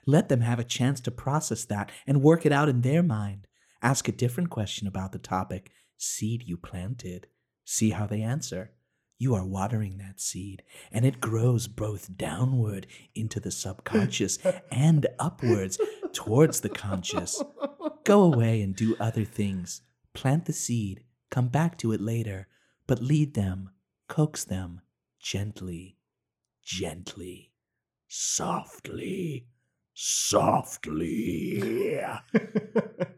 Let them have a chance to process that and work it out in their mind. Ask a different question about the topic. Seed you planted. See how they answer. You are watering that seed, and it grows both downward into the subconscious and upwards towards the conscious. Go away and do other things. Plant the seed. Come back to it later. But lead them. Coax them. Gently. Gently. Softly. Softly.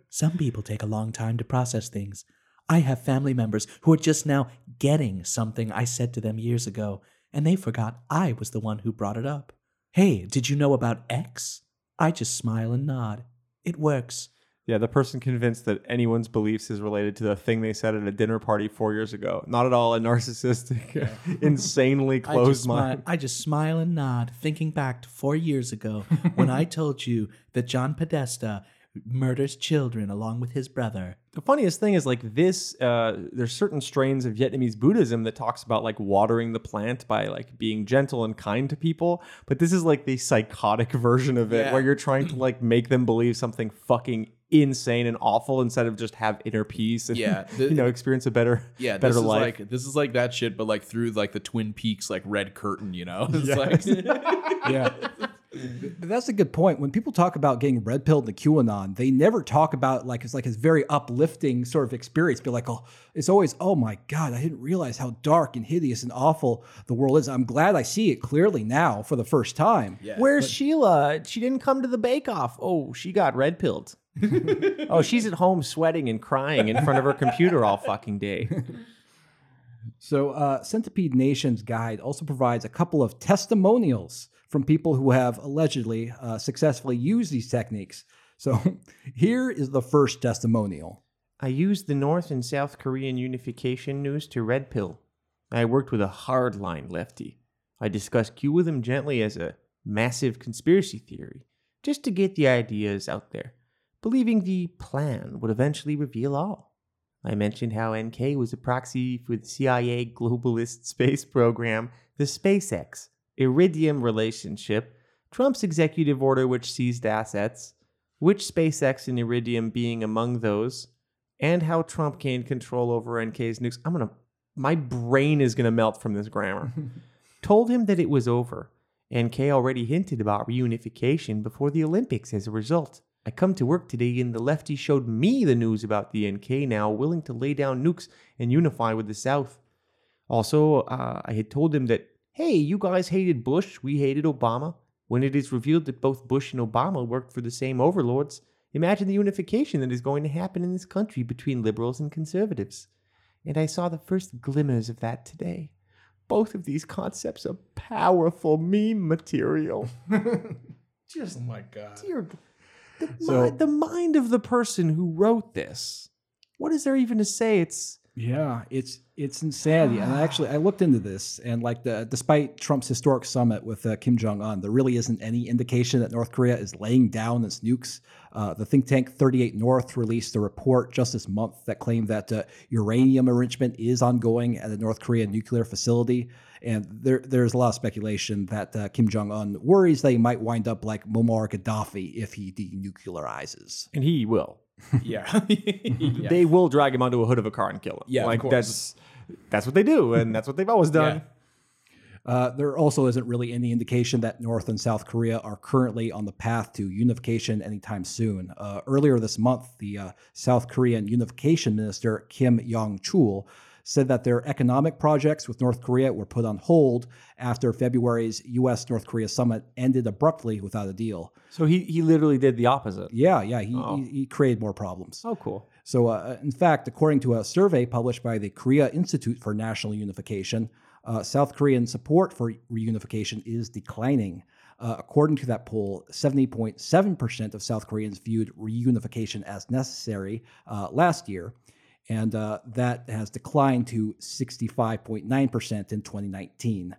Some people take a long time to process things. I have family members who are just now getting something I said to them years ago, and they forgot I was the one who brought it up. Hey, did you know about X? I just smile and nod. It works. Yeah, the person convinced that anyone's beliefs is related to the thing they said at a dinner party four years ago. Not at all a narcissistic, yeah. Insanely closed I mind. Smi- I just smile and nod, thinking back to four years ago when I told you that John Podesta murders children along with his brother. The funniest thing is, like, this, uh, there's certain strains of Vietnamese Buddhism that talks about, like, watering the plant by, like, being gentle and kind to people. But this is, like, the psychotic version of it, yeah. Where you're trying to, like, make them believe something fucking insane and awful instead of just have inner peace and, yeah, the, you know, experience a better, yeah, better this is life. Like, this is like that shit, but, like, through, like, the Twin Peaks, like, red curtain, you know? It's, yeah. Like, yeah. But that's a good point. When people talk about getting red pilled in the QAnon, they never talk about, like, it's like it's very uplifting sort of experience. Be like, oh, it's always, oh my God, I didn't realize how dark and hideous and awful the world is. I'm glad I see it clearly now for the first time. Yeah. Where's but- Sheila? She didn't come to the Bake Off. Oh, she got red pilled. Oh, she's at home sweating and crying in front of her computer all fucking day. So uh, Centipede Nation's guide also provides a couple of testimonials from people who have allegedly uh, successfully used these techniques. So here is the first testimonial. I used the North and South Korean unification news to red pill. I worked with a hardline lefty. I discussed Q with him gently as a massive conspiracy theory, just to get the ideas out there, believing the plan would eventually reveal all. I mentioned how N K was a proxy for the C I A globalist space program, the SpaceX Iridium relationship, Trump's executive order which seized assets, which SpaceX and Iridium being among those, and how Trump gained control over N K's nukes. I'm gonna, my brain is gonna melt from this grammar. Told him that it was over. N K already hinted about reunification before the Olympics as a result. I come to work today and the lefty showed me the news about the N K now, willing to lay down nukes and unify with the South. Also, uh, I had told him that, hey, you guys hated Bush, we hated Obama. When it is revealed that both Bush and Obama worked for the same overlords, imagine the unification that is going to happen in this country between liberals and conservatives. And I saw the first glimmers of that today. Both of these concepts are powerful meme material. Just, oh my God. Dear, the, so, mi- the mind of the person who wrote this. What is there even to say? It's... Yeah, it's it's insanity. And I actually, I looked into this, and like the despite Trump's historic summit with uh, Kim Jong-un, there really isn't any indication that North Korea is laying down its nukes. Uh, the think tank thirty-eight North released a report just this month that claimed that uh, uranium enrichment is ongoing at a North Korean nuclear facility. And there, there's a lot of speculation that uh, Kim Jong-un worries that he might wind up like Muammar Gaddafi if he denuclearizes. And he will. Yeah. Yeah, they will drag him onto a hood of a car and kill him. Yeah, like, of course. That's that's what they do, and that's what they've always done. Yeah. Uh, there also isn't really any indication that North and South Korea are currently on the path to unification anytime soon. Uh, earlier this month, the uh, South Korean Unification Minister Kim Jong-un said that their economic projects with North Korea were put on hold after February's U S-North Korea summit ended abruptly without a deal. So he he literally did the opposite. Yeah, yeah. He, oh. he, he created more problems. Oh, cool. So uh, in fact, according to a survey published by the Korea Institute for National Unification, Uh, South Korean support for reunification is declining. Uh, according to that poll, seventy point seven percent of South Koreans viewed reunification as necessary uh, last year, and uh, that has declined to sixty-five point nine percent in twenty nineteen.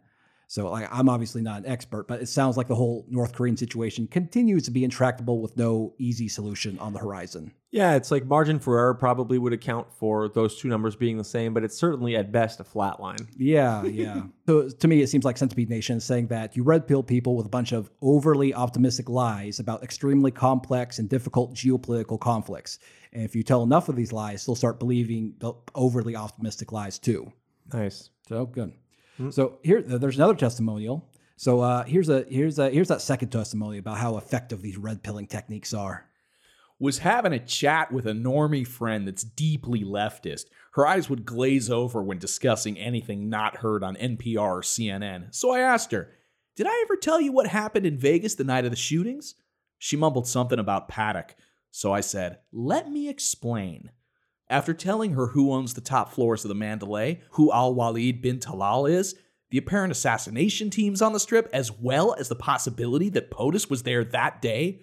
So like, I'm obviously not an expert, but it sounds like the whole North Korean situation continues to be intractable with no easy solution on the horizon. Yeah, it's like margin for error probably would account for those two numbers being the same, but it's certainly at best a flat line. Yeah, yeah. So to me, it seems like Centipede Nation is saying that you red pill people with a bunch of overly optimistic lies about extremely complex and difficult geopolitical conflicts. And if you tell enough of these lies, they'll start believing the overly optimistic lies too. Nice. So good. So here, there's another testimonial. So uh, here's a here's a here's that second testimony about how effective these red pilling techniques are. Was having a chat with a normie friend that's deeply leftist. Her eyes would glaze over when discussing anything not heard on N P R or C N N. So I asked her, "Did I ever tell you what happened in Vegas the night of the shootings?" She mumbled something about Paddock. So I said, "Let me explain." After telling her who owns the top floors of the Mandalay, who Al-Walid bin Talal is, the apparent assassination teams on the Strip, as well as the possibility that POTUS was there that day,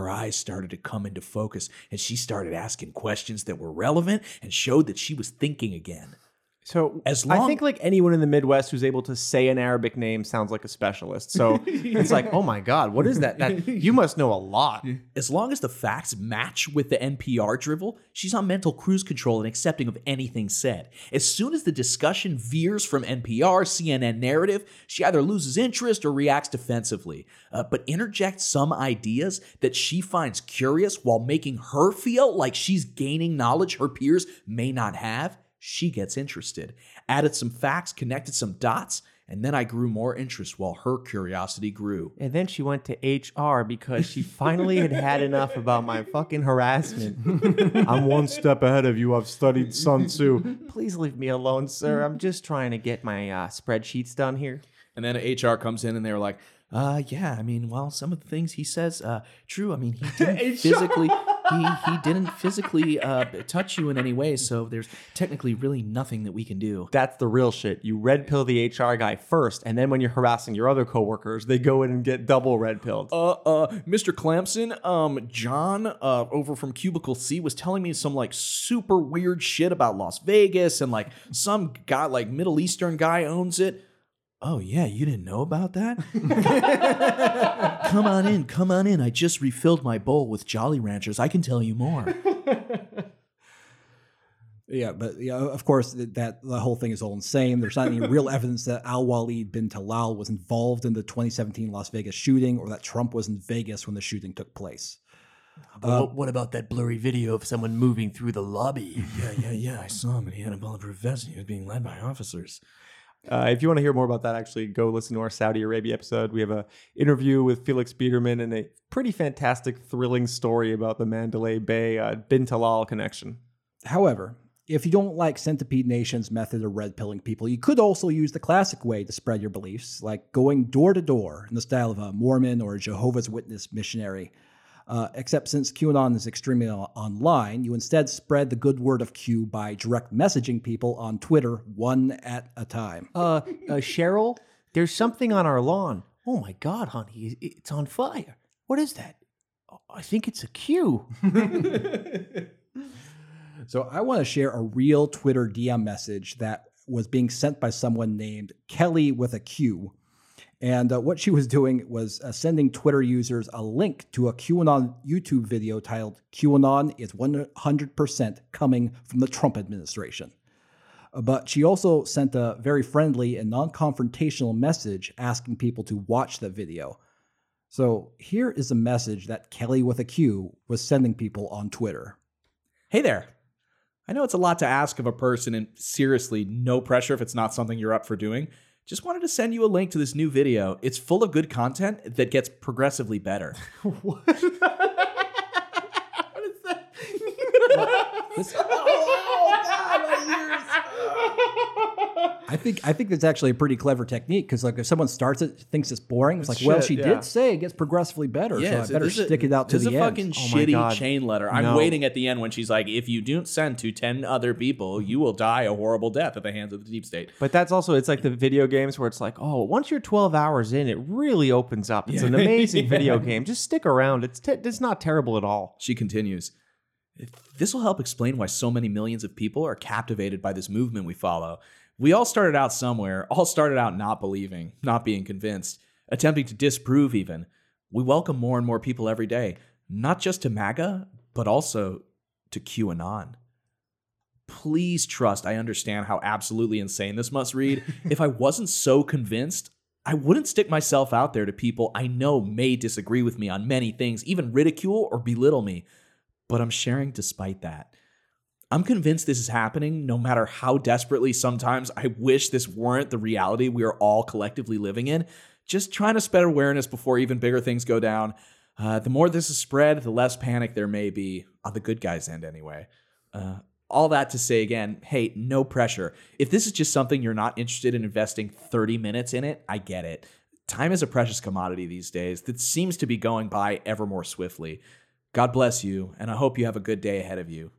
her eyes started to come into focus, and she started asking questions that were relevant and showed that she was thinking again. So as long I think like anyone in the Midwest who's able to say an Arabic name sounds like a specialist. So it's like, oh my God, what is that? that? You must know a lot. As long as the facts match with the N P R drivel, she's on mental cruise control and accepting of anything said. As soon as the discussion veers from N P R, C N N narrative, she either loses interest or reacts defensively, uh, but interjects some ideas that she finds curious while making her feel like she's gaining knowledge her peers may not have. She gets interested, added some facts, connected some dots, and then I grew more interest while her curiosity grew. And then she went to H R because she finally had had enough about my fucking harassment. I'm one step ahead of you. I've studied Sun Tzu. Please leave me alone, sir. I'm just trying to get my uh, spreadsheets done here. And then H R comes in and they're like, uh, yeah, I mean, well, some of the things he says, uh, true. I mean, he didn't physically... He, he didn't physically uh, touch you in any way, so there's technically really nothing that we can do. That's the real shit. You red pill the H R guy first, and then when you're harassing your other coworkers, they go in and get double red pilled. Uh, uh, Mister Clampson, um, John uh, over from Cubicle C was telling me some like super weird shit about Las Vegas, and like some guy, like Middle Eastern guy owns it. Oh, yeah, you didn't know about that? Come on in, come on in. I just refilled my bowl with Jolly Ranchers. I can tell you more. Yeah, but yeah, of course, that the whole thing is all insane. There's not any real evidence that Al-Walid bin Talal was involved in the twenty seventeen Las Vegas shooting or that Trump was in Vegas when the shooting took place. Uh, what about that blurry video of someone moving through the lobby? yeah, yeah, yeah. I saw him, and he had a bulletproof vest, and he was being led by officers. Uh, if you want to hear more about that, actually, go listen to our Saudi Arabia episode. We have an interview with Felix Biederman and a pretty fantastic, thrilling story about the Mandalay Bay uh, Bin Talal connection. However, if you don't like Centipede Nation's method of red-pilling people, you could also use the classic way to spread your beliefs, like going door-to-door in the style of a Mormon or a Jehovah's Witness missionary. Uh, except since QAnon is extremely online, you instead spread the good word of Q by direct messaging people on Twitter one at a time. Uh, uh, Cheryl, there's something on our lawn. Oh my God, honey, it's on fire. What is that? I think it's a Q. So I want to share a real Twitter D M message that was being sent by someone named Kelly with a Q. And uh, what she was doing was uh, sending Twitter users a link to a QAnon YouTube video titled QAnon is one hundred percent coming from the Trump administration. Uh, but she also sent a very friendly and non-confrontational message asking people to watch the video. So here is a message that Kelly with a Q was sending people on Twitter. Hey there. I know it's a lot to ask of a person, and seriously, no pressure if it's not something you're up for doing. Just wanted to send you a link to this new video. It's full of good content that gets progressively better. What? What is that? What? This- I think I think that's actually a pretty clever technique, because like if someone starts it, thinks it's boring, it's like, shit, well, she yeah. did say it gets progressively better, yeah, so I better stick a, it out to the end. It's a fucking oh shitty chain letter. I'm no. waiting at the end when she's like, if you don't send to ten other people, you will die a horrible death at the hands of the deep state. But that's also, it's like the video games where it's like, oh, once you're twelve hours in, it really opens up. It's yeah. an amazing yeah. video game. Just stick around. It's te- It's not terrible at all. She continues. This will help explain why so many millions of people are captivated by this movement we follow. We all started out somewhere, all started out not believing, not being convinced, attempting to disprove even. We welcome more and more people every day, not just to MAGA, but also to QAnon. Please trust I understand how absolutely insane this must read. If I wasn't so convinced, I wouldn't stick myself out there to people I know may disagree with me on many things, even ridicule or belittle me. But I'm sharing despite that. I'm convinced this is happening, no matter how desperately sometimes I wish this weren't the reality we are all collectively living in. Just trying to spread awareness before even bigger things go down. Uh, the more this is spread, the less panic there may be on the good guys' end anyway. Uh, all that to say again, hey, no pressure. If this is just something you're not interested in investing thirty minutes in it, I get it. Time is a precious commodity these days that seems to be going by ever more swiftly. God bless you, and I hope you have a good day ahead of you.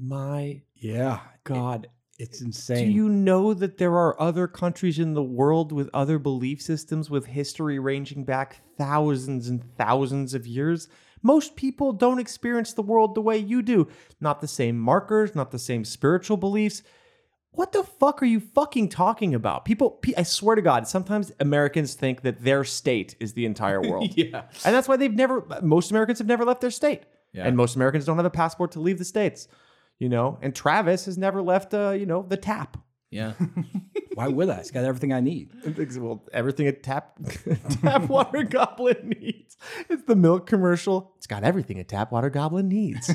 My yeah, God, it, it's insane. Do you know that there are other countries in the world with other belief systems with history ranging back thousands and thousands of years? Most people don't experience the world the way you do. Not the same markers, not the same spiritual beliefs. What the fuck are you fucking talking about? People, I swear to God, sometimes Americans think that their state is the entire world. yeah. And that's why they've never, most Americans have never left their state. Yeah. And most Americans don't have a passport to leave the states, you know? And Travis has never left, uh, you know, the tap. Yeah. Why would I? It's got everything I need. Well, everything a tap, tap water goblin needs. It's the milk commercial. It's got everything a tap water goblin needs.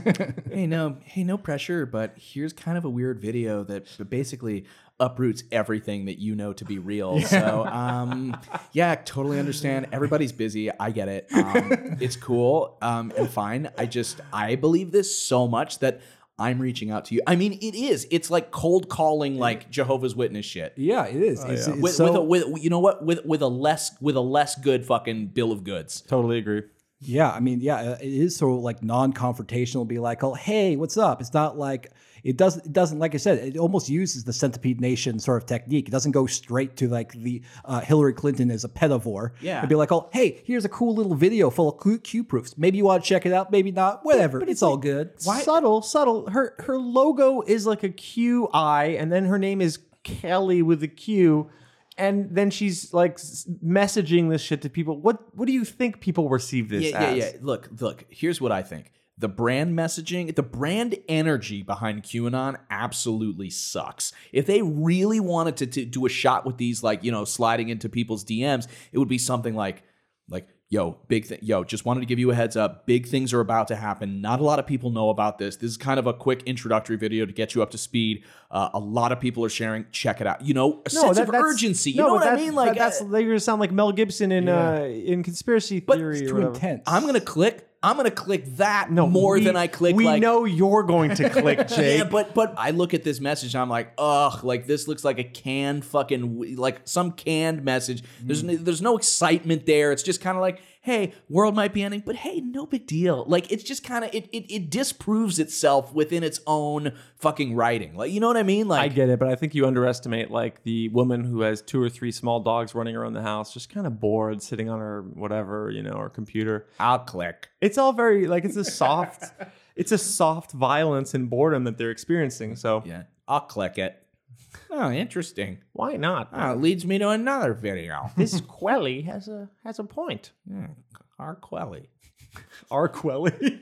hey, no, hey, no pressure, but here's kind of a weird video that basically uproots everything that you know to be real. Yeah. So, um, yeah, totally understand. Everybody's busy. I get it. Um, it's cool um, and fine. I just, I believe this so much that I'm reaching out to you. I mean, it is. It's like cold calling, like Jehovah's Witness shit. Yeah, it is. Oh, it's, yeah. It's with, so with, a, with you know what? With with a less with a less good fucking bill of goods. Totally agree. Yeah, I mean, yeah, it is sort of like non-confrontational. Be like, oh, hey, what's up? It's not like it doesn't. It doesn't. Like I said, it almost uses the Centipede Nation sort of technique. It doesn't go straight to like the uh, Hillary Clinton as a pedivore. Yeah, it'd be like, oh, hey, here's a cool little video full of Q proofs. Maybe you want to check it out. Maybe not. Whatever. But, but it's, it's all like, good. Why? Subtle, subtle. Her her logo is like a Q I, and then her name is Kelly with a Q. And then she's like messaging this shit to people. What what do you think people receive this yeah, as? Yeah, yeah. Look, look, here's what I think. The brand messaging, the brand energy behind QAnon absolutely sucks. If they really wanted to, to do a shot with these, like, you know, sliding into people's D Ms, it would be something like, like, yo, big thing. Yo, just wanted to give you a heads up. Big things are about to happen. Not a lot of people know about this. This is kind of a quick introductory video to get you up to speed. Uh, a lot of people are sharing. Check it out. You know, a no, sense that, of urgency. You no, know what I mean? Like that, that's uh, they're gonna sound like Mel Gibson in yeah. uh, in conspiracy theory. But it's too or intense. I'm gonna click. I'm gonna click that no, more we, than I click. We like, know you're going to click, Jake. Yeah, but but I look at this message and I'm like, ugh, like this looks like a canned fucking like some canned message. Mm. There's no, there's no excitement there. It's just kind of like, hey, world might be ending, but hey, no big deal. Like it's just kind of it, it it disproves itself within its own fucking writing. Like you know what I mean? Like I get it, but I think you underestimate like the woman who has two or three small dogs running around the house, just kind of bored, sitting on her whatever you know, her computer. I'll click. It's It's all very like it's a soft, it's a soft violence and boredom that they're experiencing. So yeah, I'll click it. Oh, interesting. Why not? Oh, it leads me to another video. This Quelly has a has a point. Yeah. R Quelly, R Quelly.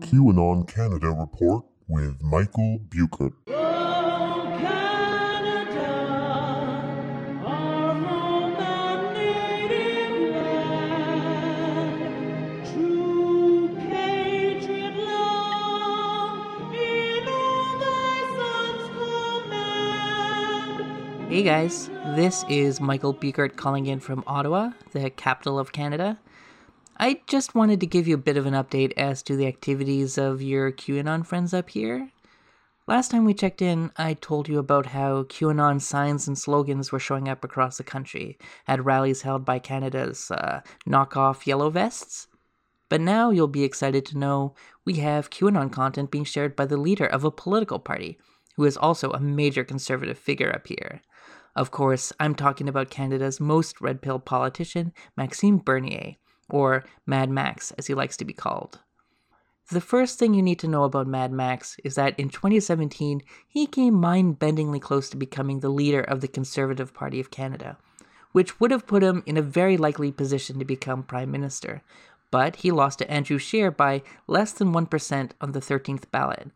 QAnon Canada report with Michael Buchert. Hey guys, this is Michael Beekert calling in from Ottawa, the capital of Canada. I just wanted to give you a bit of an update as to the activities of your QAnon friends up here. Last time we checked in, I told you about how QAnon signs and slogans were showing up across the country at rallies held by Canada's uh, knockoff yellow vests. But now you'll be excited to know we have QAnon content being shared by the leader of a political party, who is also a major conservative figure up here. Of course, I'm talking about Canada's most red pill politician, Maxime Bernier, or Mad Max as he likes to be called. The first thing you need to know about Mad Max is that in twenty seventeen, he came mind-bendingly close to becoming the leader of the Conservative Party of Canada, which would have put him in a very likely position to become Prime Minister, but he lost to Andrew Scheer by less than one percent on the thirteenth ballot.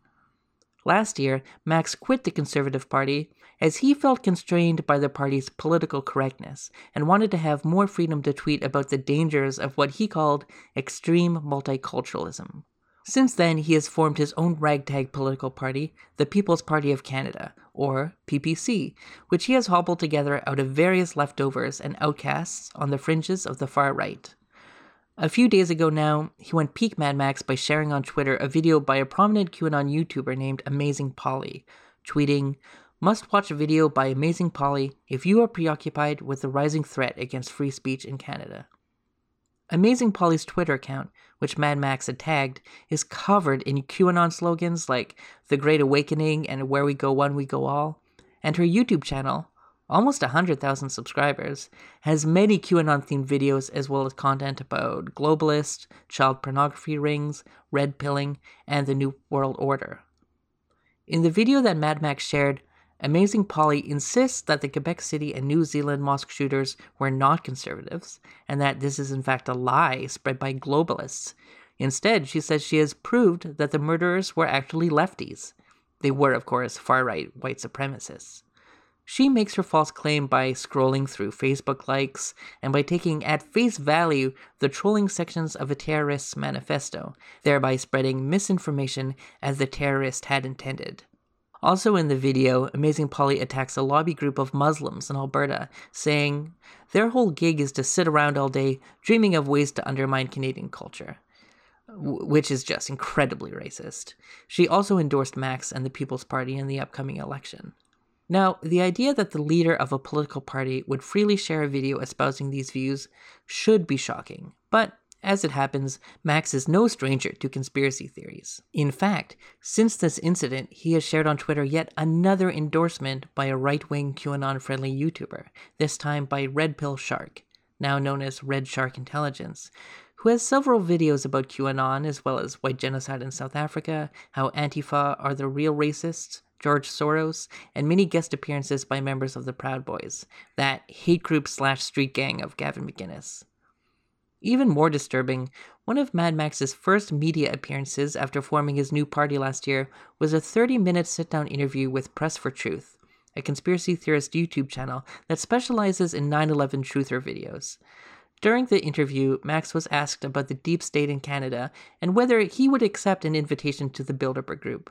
Last year, Max quit the Conservative Party as he felt constrained by the party's political correctness and wanted to have more freedom to tweet about the dangers of what he called extreme multiculturalism. Since then, he has formed his own ragtag political party, the People's Party of Canada, or P P C, which he has hobbled together out of various leftovers and outcasts on the fringes of the far right. A few days ago now, he went peak Mad Max by sharing on Twitter a video by a prominent QAnon YouTuber named Amazing Polly, tweeting, "Must watch a video by Amazing Polly if you are preoccupied with the rising threat against free speech in Canada." Amazing Polly's Twitter account, which Mad Max had tagged, is covered in QAnon slogans like The Great Awakening and Where We Go One We Go All, and her YouTube channel, almost one hundred thousand subscribers, has many QAnon-themed videos as well as content about globalists, child pornography rings, red pilling, and the New World Order. In the video that Mad Max shared, Amazing Polly insists that the Quebec City and New Zealand mosque shooters were not conservatives, and that this is in fact a lie spread by globalists. Instead, she says she has proved that the murderers were actually lefties. They were, of course, far-right white supremacists. She makes her false claim by scrolling through Facebook likes and by taking at face value the trolling sections of a terrorist's manifesto, thereby spreading misinformation as the terrorist had intended. Also in the video, Amazing Polly attacks a lobby group of Muslims in Alberta, saying their whole gig is to sit around all day dreaming of ways to undermine Canadian culture, which is just incredibly racist. She also endorsed Max and the People's Party in the upcoming election. Now, the idea that the leader of a political party would freely share a video espousing these views should be shocking, but as it happens, Max is no stranger to conspiracy theories. In fact, since this incident, he has shared on Twitter yet another endorsement by a right-wing QAnon-friendly YouTuber, this time by Red Pill Shark, now known as Red Shark Intelligence, who has several videos about QAnon as well as white genocide in South Africa, how Antifa are the real racists, George Soros, and many guest appearances by members of the Proud Boys, that hate group slash street gang of Gavin McGuinness. Even more disturbing, one of Mad Max's first media appearances after forming his new party last year was a thirty-minute sit-down interview with Press for Truth, a conspiracy theorist YouTube channel that specializes in nine eleven truther videos. During the interview, Max was asked about the deep state in Canada and whether he would accept an invitation to the Bilderberg Group.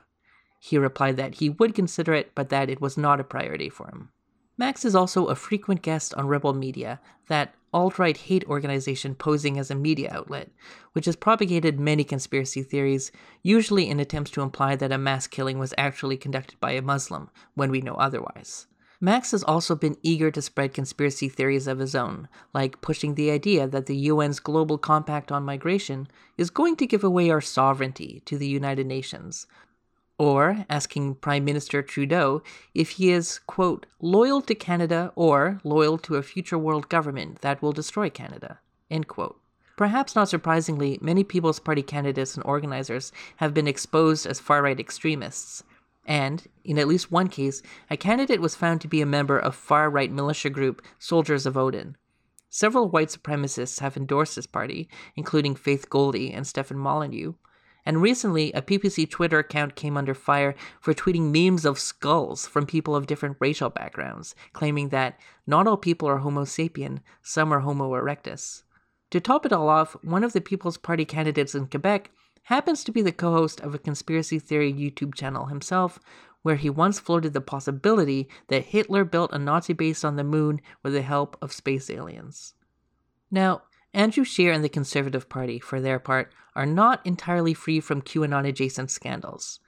He replied that he would consider it, but that it was not a priority for him. Max is also a frequent guest on Rebel Media, that alt-right hate organization posing as a media outlet, which has propagated many conspiracy theories, usually in attempts to imply that a mass killing was actually conducted by a Muslim, when we know otherwise. Max has also been eager to spread conspiracy theories of his own, like pushing the idea that the U N's Global Compact on Migration is going to give away our sovereignty to the United Nations, or asking Prime Minister Trudeau if he is, quote, loyal to Canada or loyal to a future world government that will destroy Canada, end quote. Perhaps not surprisingly, many People's Party candidates and organizers have been exposed as far-right extremists, and, in at least one case, a candidate was found to be a member of far-right militia group Soldiers of Odin. Several white supremacists have endorsed his party, including Faith Goldie and Stephen Molyneux, and recently, a P P C Twitter account came under fire for tweeting memes of skulls from people of different racial backgrounds, claiming that not all people are Homo sapien, some are Homo erectus. To top it all off, one of the People's Party candidates in Quebec happens to be the co-host of a conspiracy theory YouTube channel himself, where he once floated the possibility that Hitler built a Nazi base on the moon with the help of space aliens. Now, Andrew Scheer and the Conservative Party, for their part, are not entirely free from QAnon-adjacent scandals.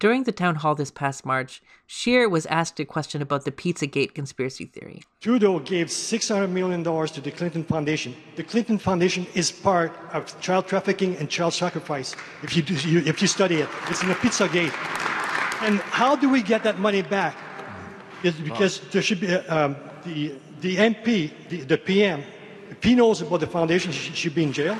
During the town hall this past March, Scheer was asked a question about the Pizzagate conspiracy theory. Trudeau gave six hundred million dollars to the Clinton Foundation. The Clinton Foundation is part of child trafficking and child sacrifice, if you, do, you, if you study it. It's in the Pizzagate. And how do we get that money back? It's because there should be um, the, the M P, the, the P M, if he knows about the foundation, she should be in jail.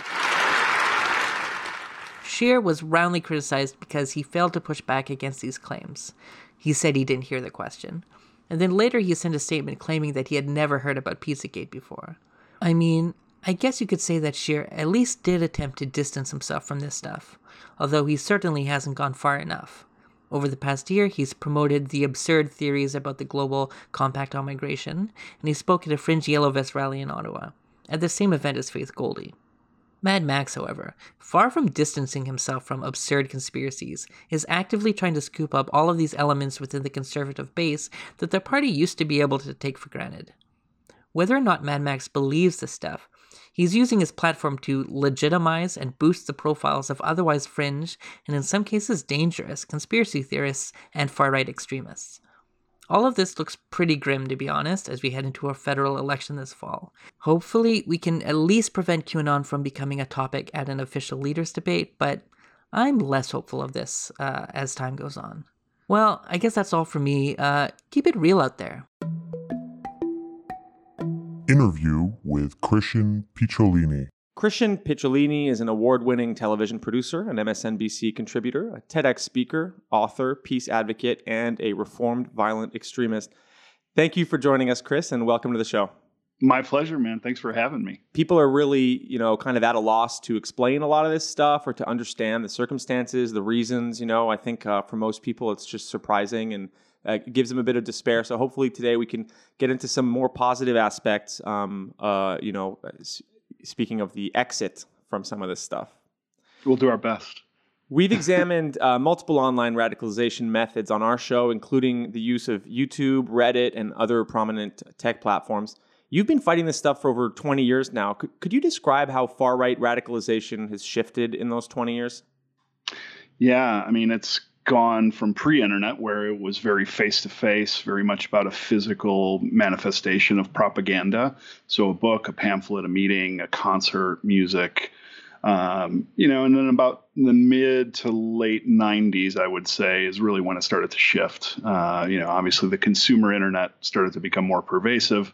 Scheer was roundly criticized because he failed to push back against these claims. He said he didn't hear the question. And then later he sent a statement claiming that he had never heard about Pizzagate before. I mean, I guess you could say that Scheer at least did attempt to distance himself from this stuff, although he certainly hasn't gone far enough. Over the past year, he's promoted the absurd theories about the global compact on migration, and he spoke at a fringe Yellow Vest rally in Ottawa, at the same event as Faith Goldie. Mad Max, however, far from distancing himself from absurd conspiracies, is actively trying to scoop up all of these elements within the conservative base that the party used to be able to take for granted. Whether or not Mad Max believes this stuff, he's using his platform to legitimize and boost the profiles of otherwise fringe, and in some cases dangerous, conspiracy theorists and far-right extremists. All of this looks pretty grim, to be honest, as we head into our federal election this fall. Hopefully, we can at least prevent QAnon from becoming a topic at an official leaders' debate, but I'm less hopeful of this uh, as time goes on. Well, I guess that's all for me. Uh, keep it real out there. Interview with Christian Picciolini. Christian Picciolini is an award-winning television producer, an M S N B C contributor, a TEDx speaker, author, peace advocate, and a reformed violent extremist. Thank you for joining us, Chris, and welcome to the show. My pleasure, man. Thanks for having me. People are really, you know, kind of at a loss to explain a lot of this stuff or to understand the circumstances, the reasons. You know, I think uh, for most people, it's just surprising and uh, gives them a bit of despair. So hopefully today we can get into some more positive aspects, um, uh, you know, speaking of the exit from some of this stuff. We'll do our best. We've examined uh, multiple online radicalization methods on our show, including the use of YouTube, Reddit, and other prominent tech platforms. You've been fighting this stuff for over twenty years now. Could, could you describe how far-right radicalization has shifted in those twenty years? Yeah, I mean, it's gone from pre-internet, where it was very face-to-face, very much about a physical manifestation of propaganda. So a book, a pamphlet, a meeting, a concert, music, um, you know, and then about the mid to late nineties, I would say, is really when it started to shift. Uh, you know, obviously the consumer internet started to become more pervasive.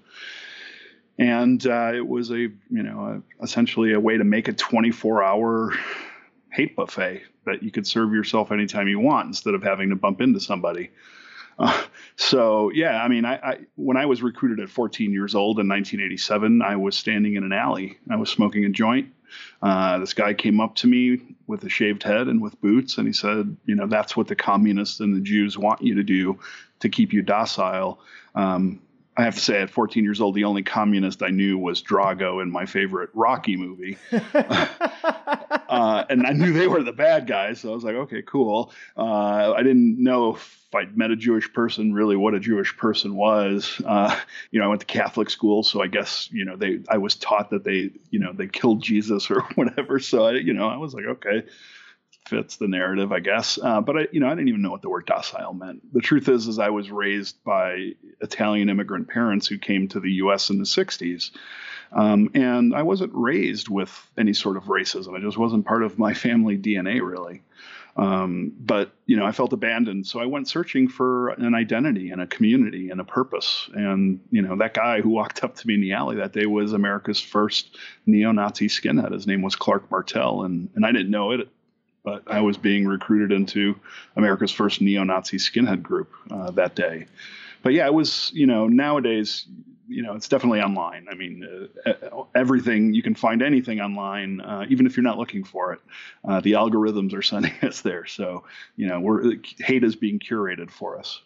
And uh, it was a, you know, a, essentially a way to make a twenty-four hour hate buffet that you could serve yourself anytime you want instead of having to bump into somebody. Uh, so, yeah, I mean, I, I when I was recruited at fourteen years old in nineteen eighty-seven, I was standing in an alley. I was smoking a joint. Uh, this guy came up to me with a shaved head and with boots, and he said, you know, that's what the communists and the Jews want you to do to keep you docile. Um, I have to say, at fourteen years old, the only communist I knew was Drago in my favorite Rocky movie. Uh, and I knew they were the bad guys. So I was like, okay, cool. Uh, I didn't know if I'd met a Jewish person, really what a Jewish person was. Uh, you know, I went to Catholic school. So I guess, you know, they, I was taught that they, you know, they killed Jesus or whatever. So I, you know, I was like, okay, fits the narrative, I guess. Uh, but I, you know, I didn't even know what the word docile meant. The truth is, is I was raised by Italian immigrant parents who came to the U S in the sixties. Um, and I wasn't raised with any sort of racism. It just wasn't part of my family D N A, really. Um, but, you know, I felt abandoned. So I went searching for an identity and a community and a purpose. And, you know, that guy who walked up to me in the alley that day was America's first neo-Nazi skinhead. His name was Clark Martel. And, and I didn't know it, but I was being recruited into America's first neo-Nazi skinhead group uh, that day. But yeah, it was, you know, nowadays, you know, it's definitely online. I mean, uh, everything, you can find anything online, uh, even if you're not looking for it. Uh, the algorithms are sending us there. So, you know, we're, hate is being curated for us.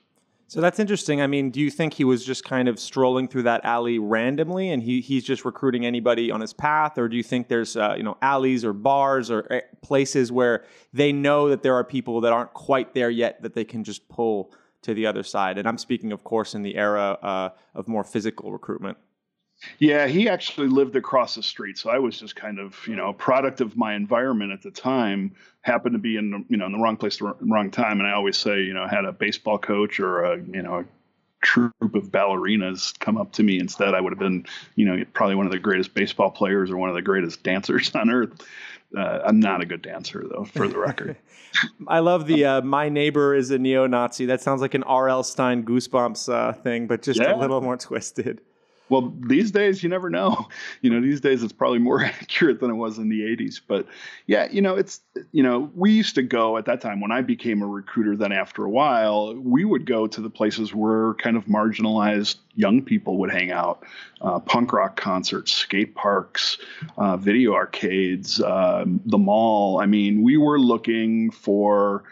So that's interesting. I mean, do you think he was just kind of strolling through that alley randomly and he he's just recruiting anybody on his path? Or do you think there's, uh, you know, alleys or bars or places where they know that there are people that aren't quite there yet that they can just pull to the other side. And I'm speaking, of course, in the era uh, of more physical recruitment. Yeah, he actually lived across the street. So I was just kind of, you know, a product of my environment at the time, happened to be in, you know, in the wrong place, the wrong time. And I always say, you know, I had a baseball coach or a, you know, a troop of ballerinas come up to me instead, I would have been, you know, probably one of the greatest baseball players or one of the greatest dancers on earth. Uh, I'm not a good dancer, though, for the record. I love the uh, my neighbor is a neo-Nazi. That sounds like an R L. Stein Goosebumps uh, thing, but just yeah. a little more twisted. Well, these days, you never know. You know, these days it's probably more accurate than it was in the eighties. But yeah, you know, it's, you know, we used to go at that time when I became a recruiter, then after a while, we would go to the places where kind of marginalized young people would hang out, uh, punk rock concerts, skate parks, uh, video arcades, uh, the mall. I mean, we were looking for,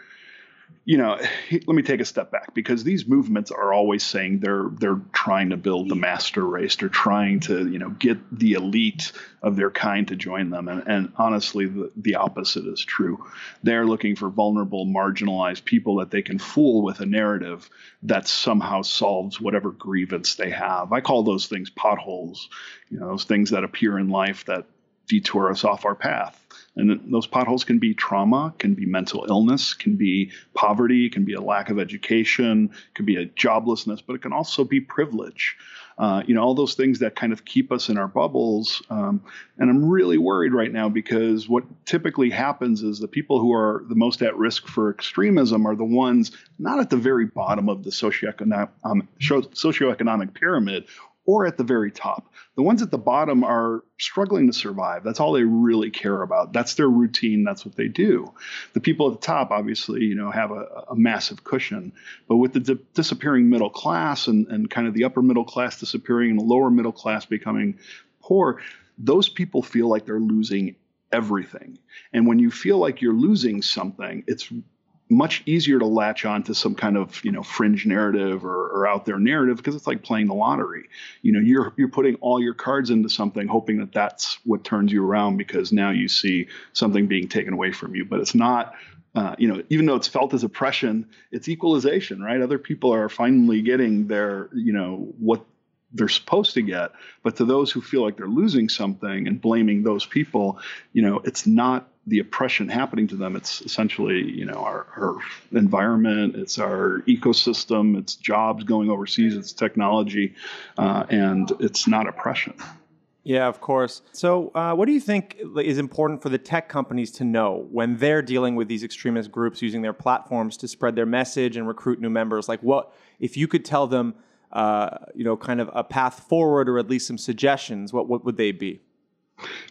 you know, let me take a step back, because these movements are always saying they're they're trying to build the master race. They're trying to, you know, get the elite of their kind to join them. And, and honestly, the, the opposite is true. They're looking for vulnerable, marginalized people that they can fool with a narrative that somehow solves whatever grievance they have. I call those things potholes, you know, those things that appear in life that detour us off our path. And those potholes can be trauma, can be mental illness, can be poverty, can be a lack of education, can be a joblessness, but it can also be privilege. Uh, you know, all those things that kind of keep us in our bubbles. Um, and I'm really worried right now because what typically happens is the people who are the most at risk for extremism are the ones not at the very bottom of the socioeconomic, um, socioeconomic pyramid, or at the very top. The ones at the bottom are struggling to survive. That's all they really care about. That's their routine. That's what they do. The people at the top, obviously, you know, have a, a massive cushion. But with the di- disappearing middle class and, and kind of the upper middle class disappearing and the lower middle class becoming poor, those people feel like they're losing everything. And when you feel like you're losing something, it's much easier to latch on to some kind of, you know, fringe narrative or, or out there narrative, because it's like playing the lottery. You know, you're you're putting all your cards into something, hoping that that's what turns you around, because now you see something being taken away from you. But it's not, uh, you know, even though it's felt as oppression, it's equalization, right? Other people are finally getting their, you know, what they're supposed to get. But to those who feel like they're losing something and blaming those people, you know, it's not the oppression happening to them. It's essentially, you know, our, our environment, it's our ecosystem, it's jobs going overseas, it's technology, uh, and it's not oppression. Yeah, of course. So uh, what do you think is important for the tech companies to know when they're dealing with these extremist groups using their platforms to spread their message and recruit new members? Like, what if you could tell them, uh, you know, kind of a path forward or at least some suggestions, what, what would they be?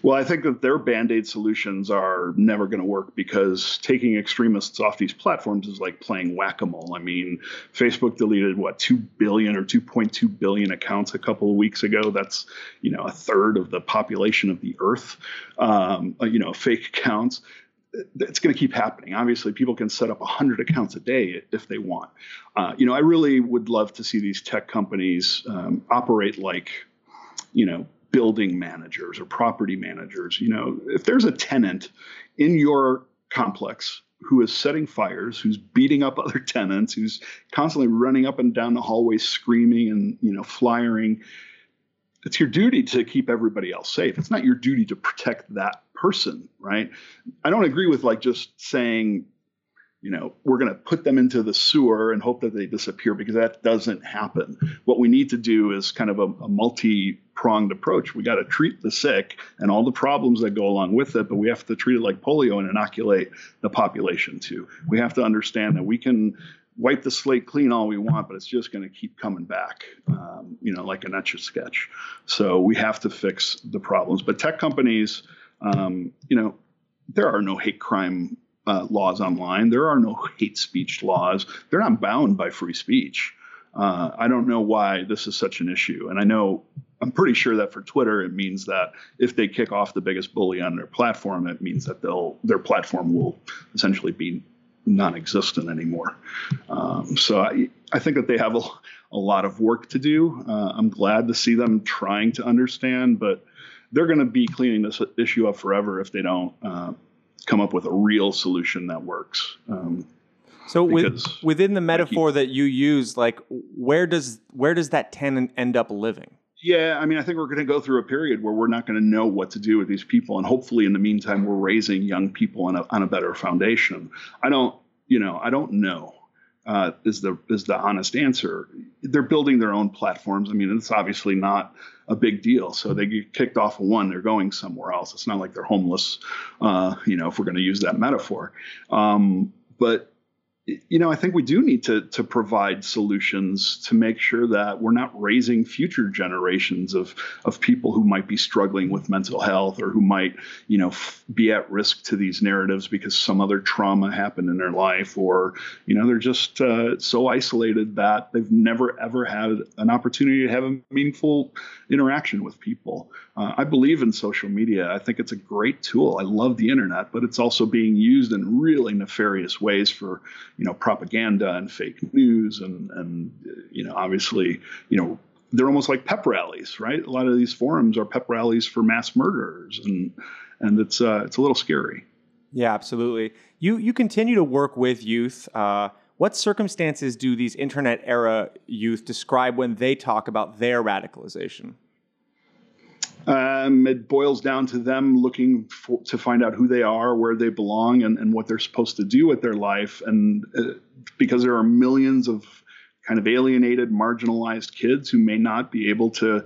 Well, I think that their Band-Aid solutions are never going to work, because taking extremists off these platforms is like playing whack-a-mole. I mean, Facebook deleted, what, two billion or two point two billion accounts a couple of weeks ago. That's, you know, a third of the population of the earth, um, you know, fake accounts. It's going to keep happening. Obviously, people can set up one hundred accounts a day if they want. Uh, you know, I really would love to see these tech companies um, operate like, you know, building managers or property managers. You know, if there's a tenant in your complex who is setting fires, who's beating up other tenants, who's constantly running up and down the hallway screaming and, you know, flyering, it's your duty to keep everybody else safe. It's not your duty to protect that person, right? I don't agree with like just saying, you know, we're going to put them into the sewer and hope that they disappear, because that doesn't happen. What we need to do is kind of a, a multi-pronged approach. We got to treat the sick and all the problems that go along with it, but we have to treat it like polio and inoculate the population too. We have to understand that we can wipe the slate clean all we want, but it's just going to keep coming back, um, you know, like an etch a sketch. So we have to fix the problems. But tech companies, um, you know, there are no hate crime Uh, laws online. There are no hate speech laws. They're not bound by free speech. Uh, I don't know why this is such an issue. And I know, I'm pretty sure that for Twitter, it means that if they kick off the biggest bully on their platform, it means that they'll, their platform will essentially be non-existent anymore. Um, so I, I think that they have a, a lot of work to do. Uh, I'm glad to see them trying to understand, but they're going to be cleaning this issue up forever if they don't, uh, come up with a real solution that works. Um, So with, within the metaphor like he, that you use, like where does where does that tenon end up living? Yeah, I mean, I think we're going to go through a period where we're not going to know what to do with these people. And hopefully in the meantime, we're raising young people on a, on a better foundation. I don't, you know, I don't know. Uh, is the is the honest answer. They're building their own platforms. I mean, it's obviously not a big deal. So they get kicked off of one, they're going somewhere else. It's not like they're homeless, uh, you know, if we're going to use that metaphor. Um, but, you know, I think we do need to to provide solutions to make sure that we're not raising future generations of of people who might be struggling with mental health or who might, you know, f- be at risk to these narratives because some other trauma happened in their life, or, you know, they're just uh, so isolated that they've never, ever had an opportunity to have a meaningful interaction with people. Uh, I believe in social media. I think it's a great tool. I love the internet, but it's also being used in really nefarious ways for, you know, propaganda and fake news and, and, you know, obviously, you know, they're almost like pep rallies, right? A lot of these forums are pep rallies for mass murderers, and, and it's, uh, it's a little scary. Yeah, absolutely. You, you continue to work with youth. Uh, what circumstances do these internet era youth describe when they talk about their radicalization? Um, it boils down to them looking for, to find out who they are, where they belong, and, and what they're supposed to do with their life. And uh, because there are millions of kind of alienated, marginalized kids who may not be able to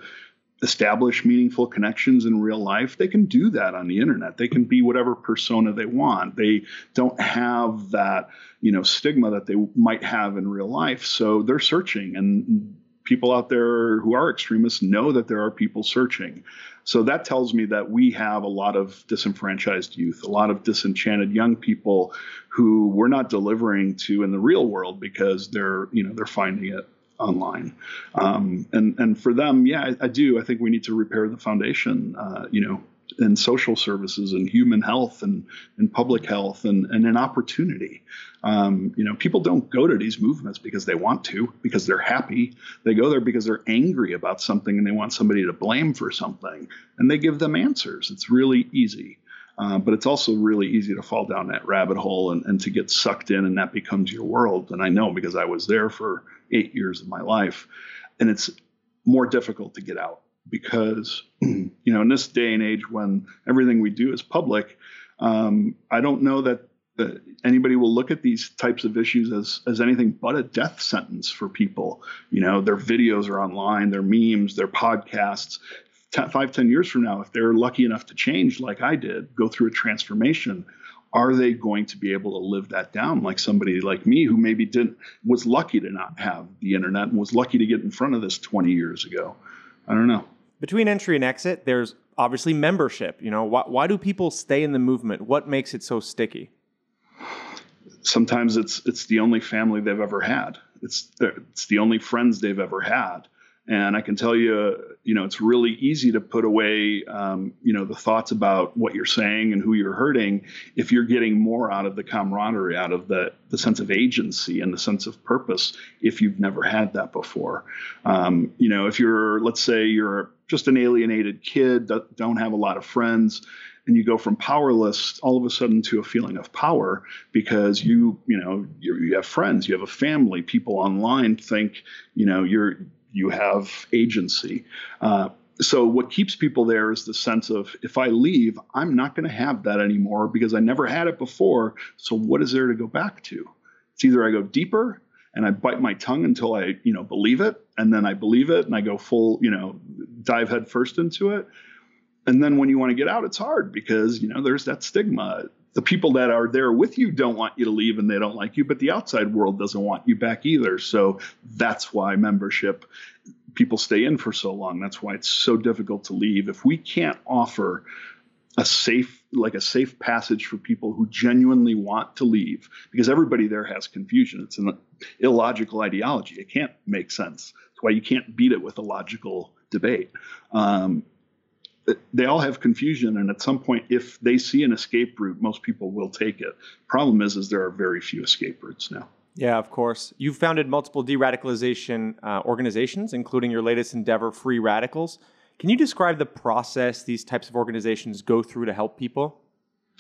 establish meaningful connections in real life, they can do that on the internet. They can be whatever persona they want. They don't have that, you know, stigma that they might have in real life. So they're searching, and people out there who are extremists know that there are people searching. So that tells me that we have a lot of disenfranchised youth, a lot of disenchanted young people who we're not delivering to in the real world because they're, you know, they're finding it online. Um, and, and for them, yeah, I, I do. I think we need to repair the foundation, uh, you know, in social services and human health and, and public health and, and an opportunity. Um, you know, people don't go to these movements because they want to, because they're happy. They go there because they're angry about something and they want somebody to blame for something, and they give them answers. It's really easy. Uh, but it's also really easy to fall down that rabbit hole and, and to get sucked in, and that becomes your world. And I know, because I was there for eight years of my life, and it's more difficult to get out. Because, you know, in this day and age when everything we do is public, um, I don't know that uh, anybody will look at these types of issues as as anything but a death sentence for people. You know, their videos are online, their memes, their podcasts. T- five, ten years from now, if they're lucky enough to change like I did, go through a transformation, are they going to be able to live that down like somebody like me who maybe didn't was lucky to not have the internet and was lucky to get in front of this twenty years ago? I don't know. Between entry and exit, there's obviously membership. You know, why, why do people stay in the movement? What makes it so sticky? Sometimes it's it's the only family they've ever had. It's it's the only friends they've ever had. And I can tell you, you know, it's really easy to put away, um, you know, the thoughts about what you're saying and who you're hurting if you're getting more out of the camaraderie, out of the, the sense of agency and the sense of purpose, if you've never had that before. Um, you know, if you're, let's say you're just an alienated kid that don't have a lot of friends, and you go from powerless all of a sudden to a feeling of power because you, you know, you, you have friends, you have a family, people online think, you know, you're, you have agency. Uh, so what keeps people there is the sense of, if I leave, I'm not going to have that anymore because I never had it before. So what is there to go back to? It's either I go deeper and I bite my tongue until I, you know, believe it. And then I believe it and I go full, you know, dive headfirst into it. And then when you want to get out, it's hard because, you know, there's that stigma. The people that are there with you don't want you to leave and they don't like you, but the outside world doesn't want you back either. So that's why membership, people stay in for so long. That's why it's so difficult to leave. If we can't offer a safe, like a safe passage for people who genuinely want to leave, because everybody there has confusion. It's an illogical ideology. It can't make sense. That's why you can't beat it with a logical debate. Um, They all have confusion, and at some point, if they see an escape route, most people will take it. Problem is, is there are very few escape routes now. Yeah, of course. You've founded multiple de-radicalization uh, organizations, including your latest endeavor, Free Radicals. Can you describe the process these types of organizations go through to help people?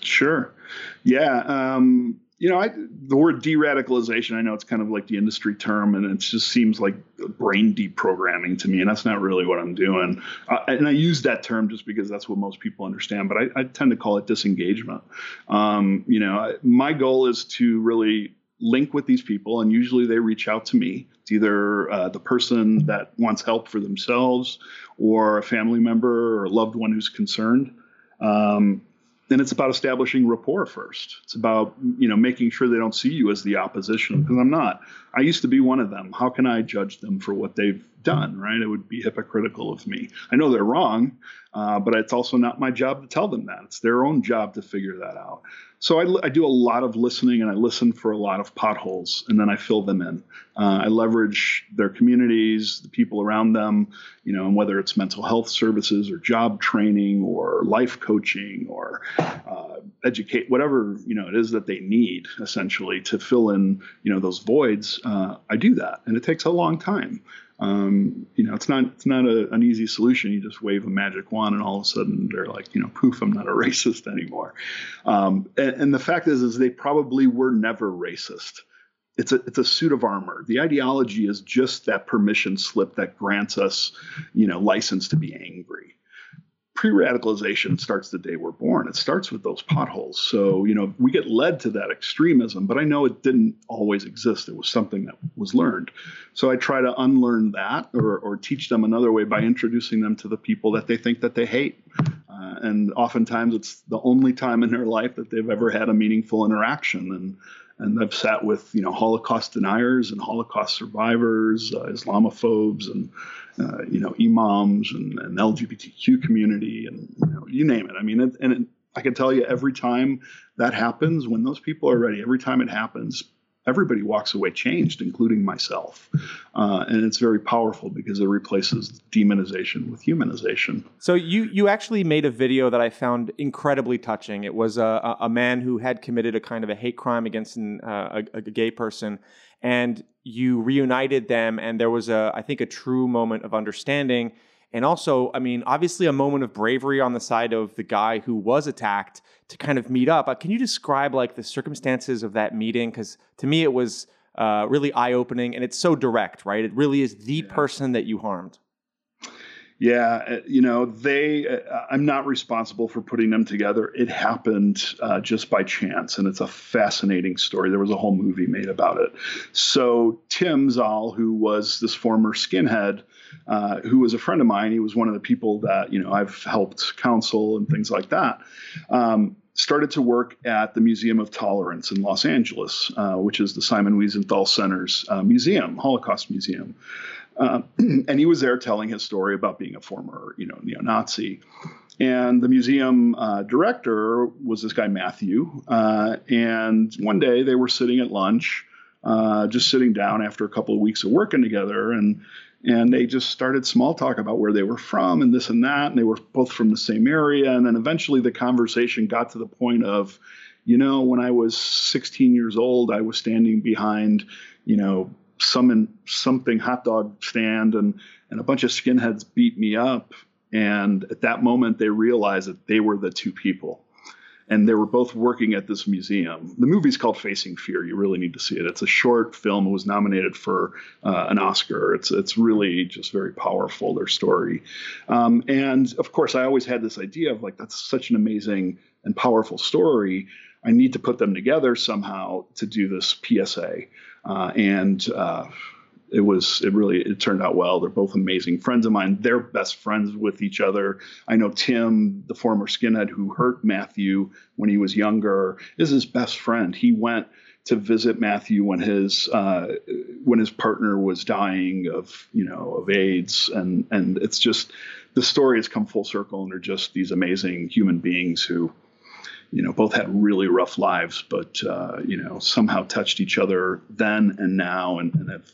Sure. Yeah. Um, You know, I, the word de-radicalization, I know it's kind of like the industry term, and it just seems like brain deprogramming to me, and that's not really what I'm doing. Uh, and I use that term just because that's what most people understand, but I, I tend to call it disengagement. Um, you know, I, my goal is to really link with these people, and usually they reach out to me. It's either uh, the person that wants help for themselves or a family member or a loved one who's concerned. Um Then it's about establishing rapport first. It's about, you know, making sure they don't see you as the opposition, because I'm not. I used to be one of them. How can I judge them for what they've done, right? It would be hypocritical of me. I know they're wrong, uh, but it's also not my job to tell them that. It's their own job to figure that out. So I, I do a lot of listening, and I listen for a lot of potholes, and then I fill them in. Uh, I leverage their communities, the people around them, you know, and whether it's mental health services or job training or life coaching or uh, educate, whatever, you know, it is that they need essentially to fill in, you know, those voids. Uh, I do that, and it takes a long time. Um, you know, it's not, it's not a, an easy solution. You just wave a magic wand and all of a sudden they're like, you know, poof, I'm not a racist anymore. Um, and, and the fact is, is they probably were never racist. It's a, it's a suit of armor. The ideology is just that permission slip that grants us, you know, license to be angry. Pre-radicalization starts the day we're born. It starts with those potholes. So, you know, we get led to that extremism, but I know it didn't always exist. It was something that was learned. So I try to unlearn that or, or teach them another way by introducing them to the people that they think that they hate. Uh, and oftentimes it's the only time in their life that they've ever had a meaningful interaction. And and I've sat with, you know, Holocaust deniers and Holocaust survivors, uh, Islamophobes and, uh, you know, imams and, and L G B T Q community and, you know, you name it. I mean, it, and it, I can tell you every time that happens, when those people are ready, every time it happens, everybody walks away changed, including myself. Uh, and it's very powerful because it replaces demonization with humanization. So you you actually made a video that I found incredibly touching. It was a, a man who had committed a kind of a hate crime against an, uh, a, a gay person, and you reunited them. And there was, a I think, a true moment of understanding. And also, I mean, obviously a moment of bravery on the side of the guy who was attacked to kind of meet up. Can you describe like the circumstances of that meeting? Because to me, it was uh, really eye-opening, and it's so direct, right? It really is the yeah. person that you harmed. Yeah, you know, they, uh, I'm not responsible for putting them together. It happened uh, just by chance, and it's a fascinating story. There was a whole movie made about it. So Tim Zal, who was this former skinhead, uh, who was a friend of mine, he was one of the people that, you know, I've helped counsel and things like that, um, started to work at the Museum of Tolerance in Los Angeles, uh, which is the Simon Wiesenthal Center's uh, museum, Holocaust Museum. Uh, and he was there telling his story about being a former, you know, neo-Nazi. And the museum uh, director was this guy, Matthew. Uh, and one day they were sitting at lunch, uh, just sitting down after a couple of weeks of working together. And and they just started small talk about where they were from and this and that. And they were both from the same area. And then eventually the conversation got to the point of, you know, when I was sixteen years old, I was standing behind, you know, some in something hot dog stand and, and a bunch of skinheads beat me up. And at that moment, they realized that they were the two people. And they were both working at this museum. The movie's called Facing Fear. You really need to see it. It's a short film. It was nominated for uh, an Oscar. It's it's really just very powerful, their story. Um, and, of course, I always had this idea of, like, that's such an amazing and powerful story. I need to put them together somehow to do this P S A. Uh, and uh, it was, it really, it turned out well. They're both amazing friends of mine. They're best friends with each other. I know Tim, the former skinhead who hurt Matthew when he was younger, is his best friend. He went to visit Matthew when his, uh, when his partner was dying of, you know, of AIDS. And, and it's just, the story has come full circle, and they're just these amazing human beings who, you know, both had really rough lives, but, uh, you know, somehow touched each other then and now, and, and have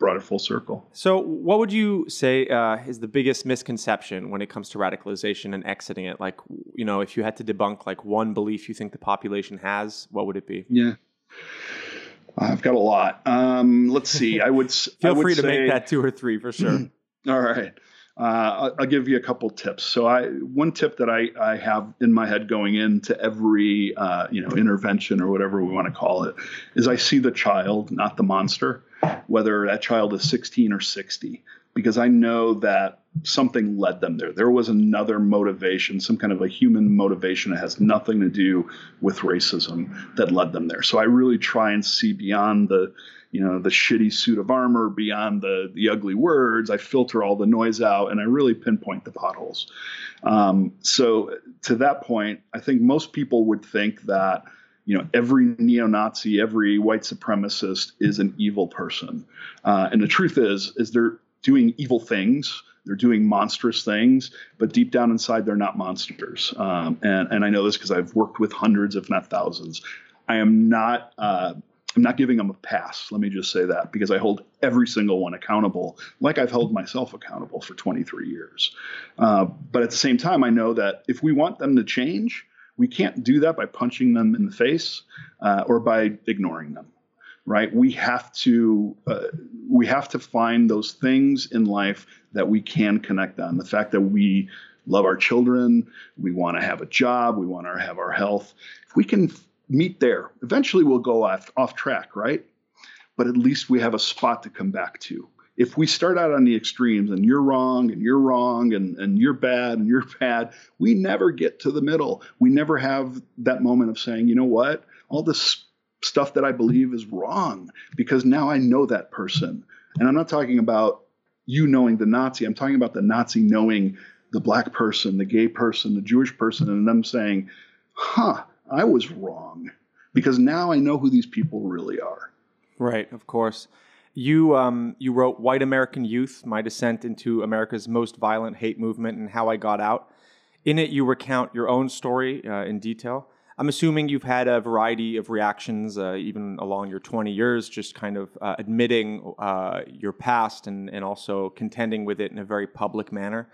brought it full circle. So what would you say uh, is the biggest misconception when it comes to radicalization and exiting it? Like, you know, if you had to debunk like one belief you think the population has, what would it be? Yeah. I've got a lot. Um, let's see. I would Feel I would free to say, make that two or three for sure. All right. uh, I'll, I'll give you a couple tips. So I, one tip that I, I have in my head going into every, uh, you know, intervention or whatever we want to call it, is I see the child, not the monster, whether that child is sixteen or sixty, because I know that something led them there. There was another motivation, some kind of a human motivation that has nothing to do with racism that led them there. So I really try and see beyond the, you know, the shitty suit of armor, beyond the, the ugly words. I filter all the noise out and I really pinpoint the potholes. Um, so to that point, I think most people would think that, you know, every neo-Nazi, every white supremacist is an evil person. Uh, and the truth is, is they're doing evil things. They're doing monstrous things, but deep down inside, they're not monsters. Um, and, and I know this because I've worked with hundreds, if not thousands. I am not uh, I'm not giving them a pass. Let me just say that, because I hold every single one accountable, like I've held myself accountable for twenty-three years. Uh, but at the same time, I know that if we want them to change, we can't do that by punching them in the face uh, or by ignoring them. Right. We have to uh, we have to find those things in life that we can connect on. The fact that we love our children, we want to have a job, we want to have our health. If we can meet there, eventually we'll go off, off track. Right. But at least we have a spot to come back to. If we start out on the extremes and you're wrong and you're wrong and, and you're bad and you're bad, we never get to the middle. We never have that moment of saying, you know what, all this stuff that I believe is wrong, because now I know that person. And I'm not talking about you knowing the Nazi. I'm talking about the Nazi knowing the black person, the gay person, the Jewish person, and them saying, huh, I was wrong, because now I know who these people really are. Right. Of course. You, um, you wrote White American Youth, My Descent into America's Most Violent Hate Movement and How I Got Out. In it, you recount your own story uh, in detail. I'm assuming you've had a variety of reactions, uh, even along your twenty years, just kind of uh, admitting uh, your past and, and also contending with it in a very public manner.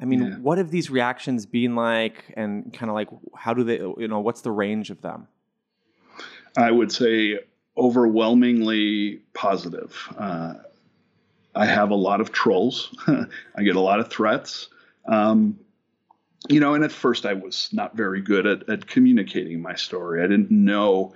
I mean, yeah. What have these reactions been like, and kind of like, how do they, you know, what's the range of them? I would say overwhelmingly positive. Uh, I have a lot of trolls. I get a lot of threats. Um, You know, and at first I was not very good at, at communicating my story. I didn't know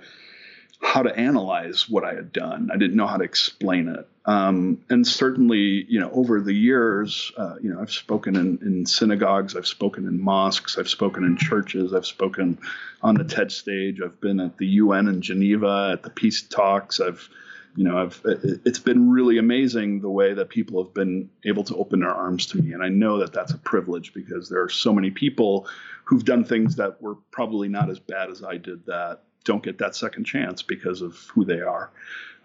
how to analyze what I had done. I didn't know how to explain it. Um, and certainly, you know, over the years, uh, you know, I've spoken in, in synagogues, I've spoken in mosques, I've spoken in churches, I've spoken on the TED stage, I've been at the U N in Geneva, at the peace talks, I've You know, I've, it's been really amazing the way that people have been able to open their arms to me. And I know that that's a privilege, because there are so many people who've done things that were probably not as bad as I did that don't get that second chance because of who they are,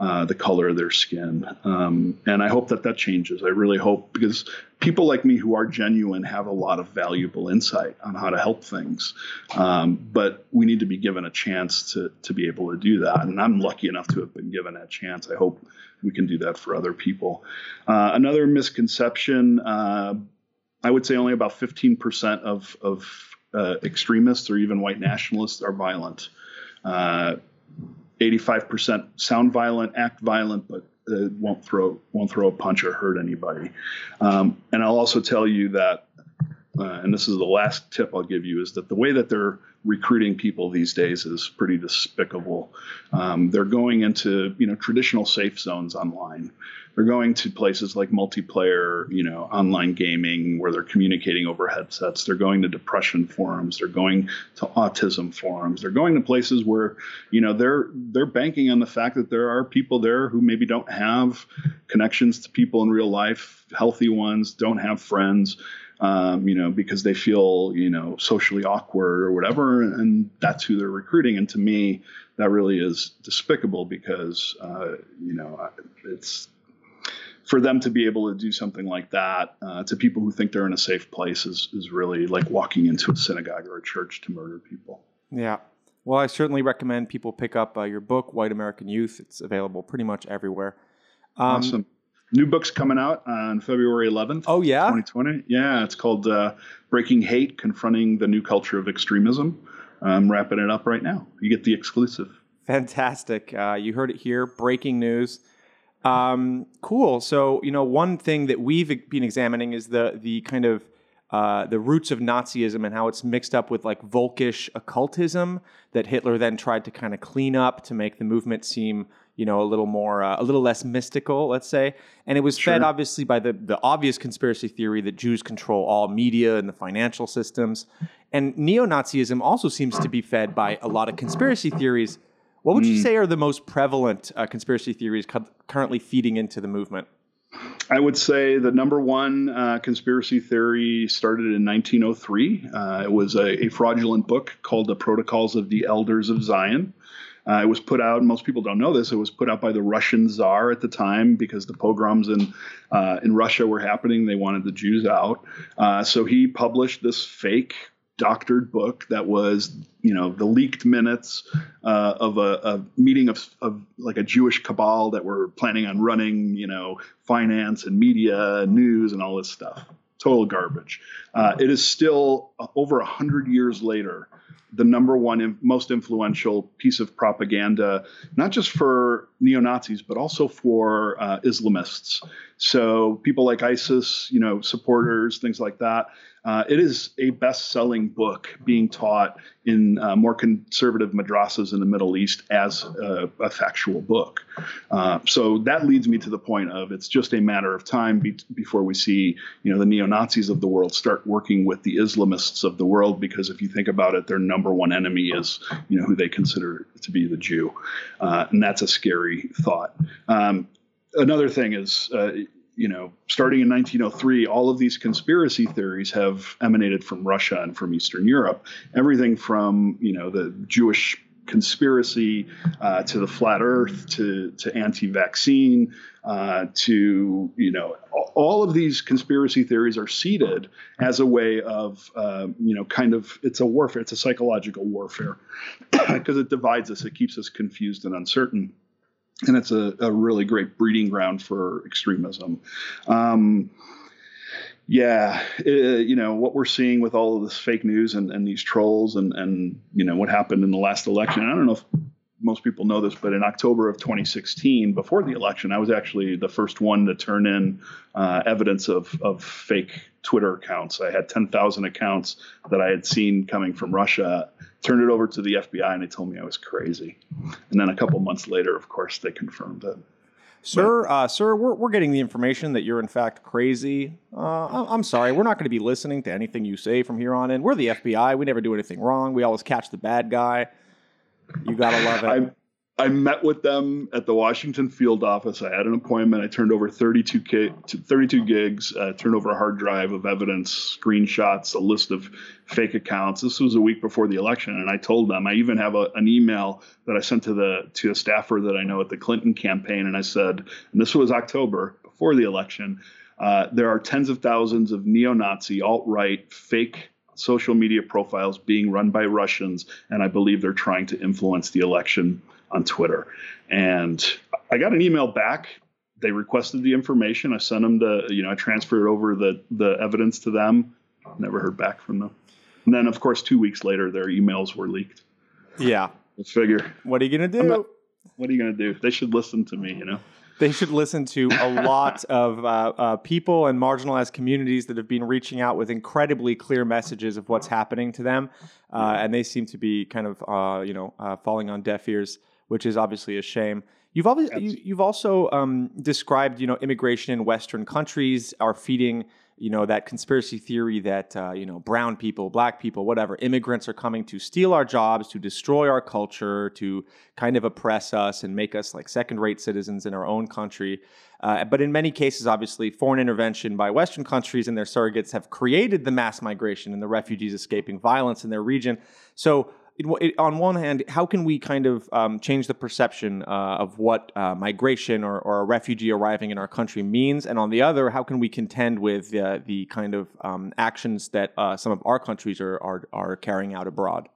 uh, the color of their skin. Um, and I hope that that changes. I really hope, because people like me who are genuine have a lot of valuable insight on how to help things. Um, but we need to be given a chance to, to be able to do that. And I'm lucky enough to have been given that chance. I hope we can do that for other people. Uh, another misconception, uh, I would say only about fifteen percent of, of uh, extremists or even white nationalists are violent. Uh, eighty-five percent sound violent, act violent, but uh, won't throw won't throw a punch or hurt anybody. Um, and I'll also tell you that, uh, and this is the last tip I'll give you, is that the way that they're recruiting people these days is pretty despicable. Um, they're going into, you know, traditional safe zones online. They're going to places like multiplayer, you know, online gaming where they're communicating over headsets. They're going to depression forums. They're going to autism forums. They're going to places where, you know, they're they're banking on the fact that there are people there who maybe don't have connections to people in real life, healthy ones, don't have friends, um, you know, because they feel, you know, socially awkward or whatever. And that's who they're recruiting. And to me, that really is despicable, because, uh, you know, it's, for them to be able to do something like that uh, to people who think they're in a safe place is, is really like walking into a synagogue or a church to murder people. Yeah. Well, I certainly recommend people pick up uh, your book, White American Youth. It's available pretty much everywhere. Um, awesome. New book's coming out on February eleventh. Oh, yeah? twenty twenty. Yeah. It's called uh, Breaking Hate, Confronting the New Culture of Extremism. I'm wrapping it up right now. You get the exclusive. Fantastic. Uh, you heard it here. Breaking news. Um, cool. So, you know, one thing that we've been examining is the the kind of uh, the roots of Nazism and how it's mixed up with like Volkish occultism that Hitler then tried to kind of clean up to make the movement seem, you know, a little more, uh, a little less mystical, let's say. And it was sure. fed obviously by the, the obvious conspiracy theory that Jews control all media and the financial systems. And neo-Nazism also seems to be fed by a lot of conspiracy theories. What would you say are the most prevalent uh, conspiracy theories cu- currently feeding into the movement? I would say the number one uh, conspiracy theory started in nineteen oh three. Uh, it was a, a fraudulent book called The Protocols of the Elders of Zion. Uh, it was put out, and most people don't know this, it was put out by the Russian Tsar at the time because the pogroms in uh, in Russia were happening. They wanted the Jews out. Uh, so he published this fake doctored book that was, you know, the leaked minutes uh, of a, a meeting of, of like a Jewish cabal that were planning on running, you know, finance and media, news and all this stuff. Total garbage. Uh, it is still uh, over one hundred years later, the number one in, most influential piece of propaganda, not just for neo-Nazis, but also for uh, Islamists. So people like ISIS, you know, supporters, things like that. Uh, it is a best-selling book being taught in uh, more conservative madrasas in the Middle East as a, a factual book. Uh, so that leads me to the point of it's just a matter of time be- before we see, you know, the neo-Nazis of the world start working with the Islamists of the world, because if you think about it, their number one enemy is, you know, who they consider to be the Jew. Uh, and that's a scary thought. Um, another thing is... Uh, you know, starting in nineteen oh three, all of these conspiracy theories have emanated from Russia and from Eastern Europe. Everything from, you know, the Jewish conspiracy uh, to the flat earth, to, to anti-vaccine, uh, to, you know, all of these conspiracy theories are seeded as a way of, uh, you know, kind of, it's a warfare, it's a psychological warfare because it divides us, it keeps us confused and uncertain. And it's a, a really great breeding ground for extremism. Um, yeah, it, you know, what we're seeing with all of this fake news and, and these trolls and, and, you know, what happened in the last election. I don't know if most people know this, but in October of twenty sixteen, before the election, I was actually the first one to turn in uh, evidence of, of fake Twitter accounts. I had ten thousand accounts that I had seen coming from Russia. Turned it over to the F B I, and they told me I was crazy. And then a couple months later, of course, they confirmed it. Sir, uh, sir, we're we're getting the information that you're in fact crazy. Uh, I'm sorry, we're not going to be listening to anything you say from here on in. We're the F B I. We never do anything wrong. We always catch the bad guy. You gotta love it. I, I met with them at the Washington field office. I had an appointment. I turned over thirty-two gigs, uh, turned over a hard drive of evidence, screenshots, a list of fake accounts. This was a week before the election, and I told them. I even have a, an email that I sent to the to a staffer that I know at the Clinton campaign, and I said, and this was October before the election, uh, there are tens of thousands of neo-Nazi, alt-right, fake social media profiles being run by Russians, and I believe they're trying to influence the election on Twitter. And I got an email back. They requested the information. I sent them the, you know, I transferred over the the evidence to them. Never heard back from them. And then, of course, two weeks later, their emails were leaked. Yeah. Let's figure. What are you gonna do? Not, what are you gonna do? They should listen to me, you know. They should listen to a lot of uh, uh, people and marginalized communities that have been reaching out with incredibly clear messages of what's happening to them, uh, and they seem to be kind of uh, you know uh, falling on deaf ears, which is obviously a shame. You've always you, you've also um, described you know immigration in Western countries are feeding you know that conspiracy theory that uh, you know brown people, black people, whatever immigrants are coming to steal our jobs, to destroy our culture, to kind of oppress us and make us like second-rate citizens in our own country. Uh, but in many cases, obviously, foreign intervention by Western countries and their surrogates have created the mass migration and the refugees escaping violence in their region. So. It, it, on one hand, how can we kind of um, change the perception uh, of what uh, migration or, or a refugee arriving in our country means? And on the other, how can we contend with uh, the kind of um, actions that uh, some of our countries are, are are carrying out abroad?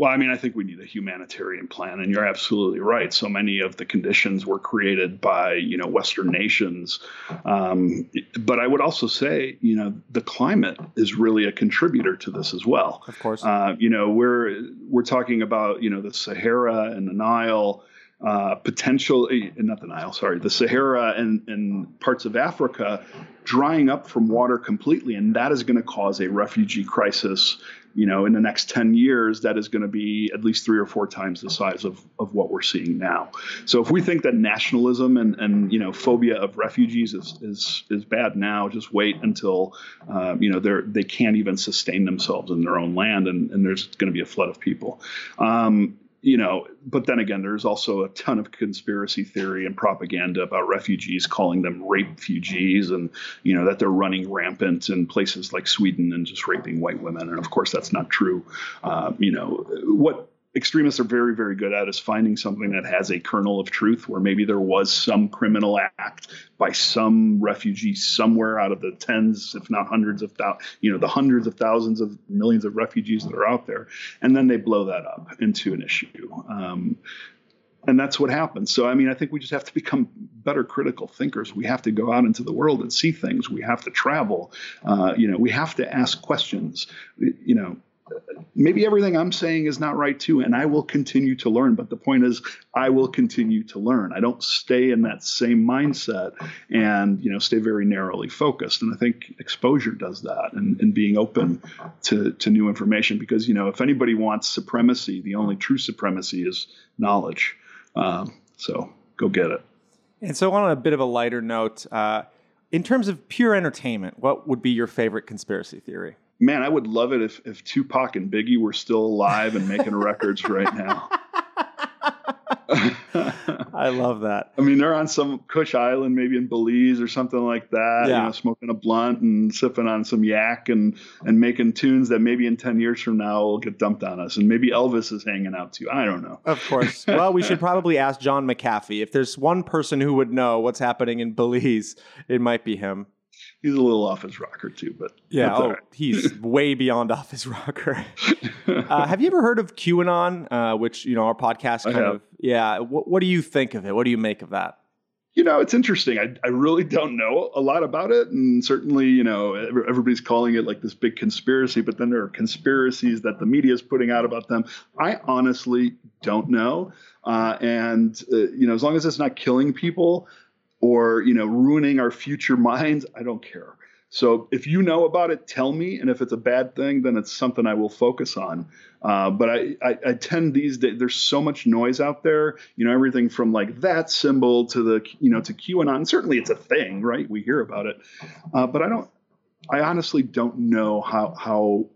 Well, I mean, I think we need a humanitarian plan, and you're absolutely right. So many of the conditions were created by, you know, Western nations. Um, but I would also say, you know, the climate is really a contributor to this as well. Of course. Uh, you know, we're we're talking about, you know, the Sahara and the Nile. uh, potential, not the Nile, sorry, the Sahara and, and parts of Africa drying up from water completely. And that is going to cause a refugee crisis, you know, in the next ten years, that is going to be at least three or four times the size of, of what we're seeing now. So if we think that nationalism and, and, you know, phobia of refugees is, is, is bad now, just wait until, uh, you know, they're, they can't even sustain themselves in their own land. And, and there's going to be a flood of people. Um, You know, but then again, there's also a ton of conspiracy theory and propaganda about refugees, calling them rape-fugees, and, you know, that they're running rampant in places like Sweden and just raping white women. And of course, that's not true. Uh, you know, what extremists are very, very good at is finding something that has a kernel of truth, where maybe there was some criminal act by some refugee somewhere out of the tens, if not hundreds of, thou- you know, the hundreds of thousands of millions of refugees that are out there. And then they blow that up into an issue. Um, and that's what happens. So, I mean, I think we just have to become better critical thinkers. We have to go out into the world and see things. We have to travel. Uh, you know, we have to ask questions, you know. Maybe everything I'm saying is not right too, and I will continue to learn. But the point is, I will continue to learn. I don't stay in that same mindset and, you know, stay very narrowly focused. And I think exposure does that, and, and being open to, to new information. Because, you know, if anybody wants supremacy, the only true supremacy is knowledge. Um, so go get it. And so on a bit of a lighter note, uh, in terms of pure entertainment, what would be your favorite conspiracy theory? Man, I would love it if, if Tupac and Biggie were still alive and making records right now. I love that. I mean, they're on some Kush Island, maybe in Belize or something like that, yeah. You know, smoking a blunt and sipping on some yak and, and making tunes that maybe in ten years from now will get dumped on us. And maybe Elvis is hanging out too. I don't know. Of course. Well, we should probably ask John McAfee. If there's one person who would know what's happening in Belize, it might be him. He's a little off his rocker too, but yeah, oh, right. He's way beyond off his rocker. Uh, have you ever heard of QAnon, uh, which, you know, our podcast kind of, yeah. What, what do you think of it? What do you make of that? You know, it's interesting. I, I really don't know a lot about it. And certainly, you know, everybody's calling it like this big conspiracy, but then there are conspiracies that the media is putting out about them. I honestly don't know. Uh, and, uh, you know, as long as it's not killing people, or, you know, ruining our future minds, I don't care. So if you know about it, tell me. And if it's a bad thing, then it's something I will focus on. Uh, but I, I, I tend these days, there's so much noise out there, you know, everything from like that symbol to the, you know, to QAnon. Certainly it's a thing, right? We hear about it. Uh, but I don't, I honestly don't know how, how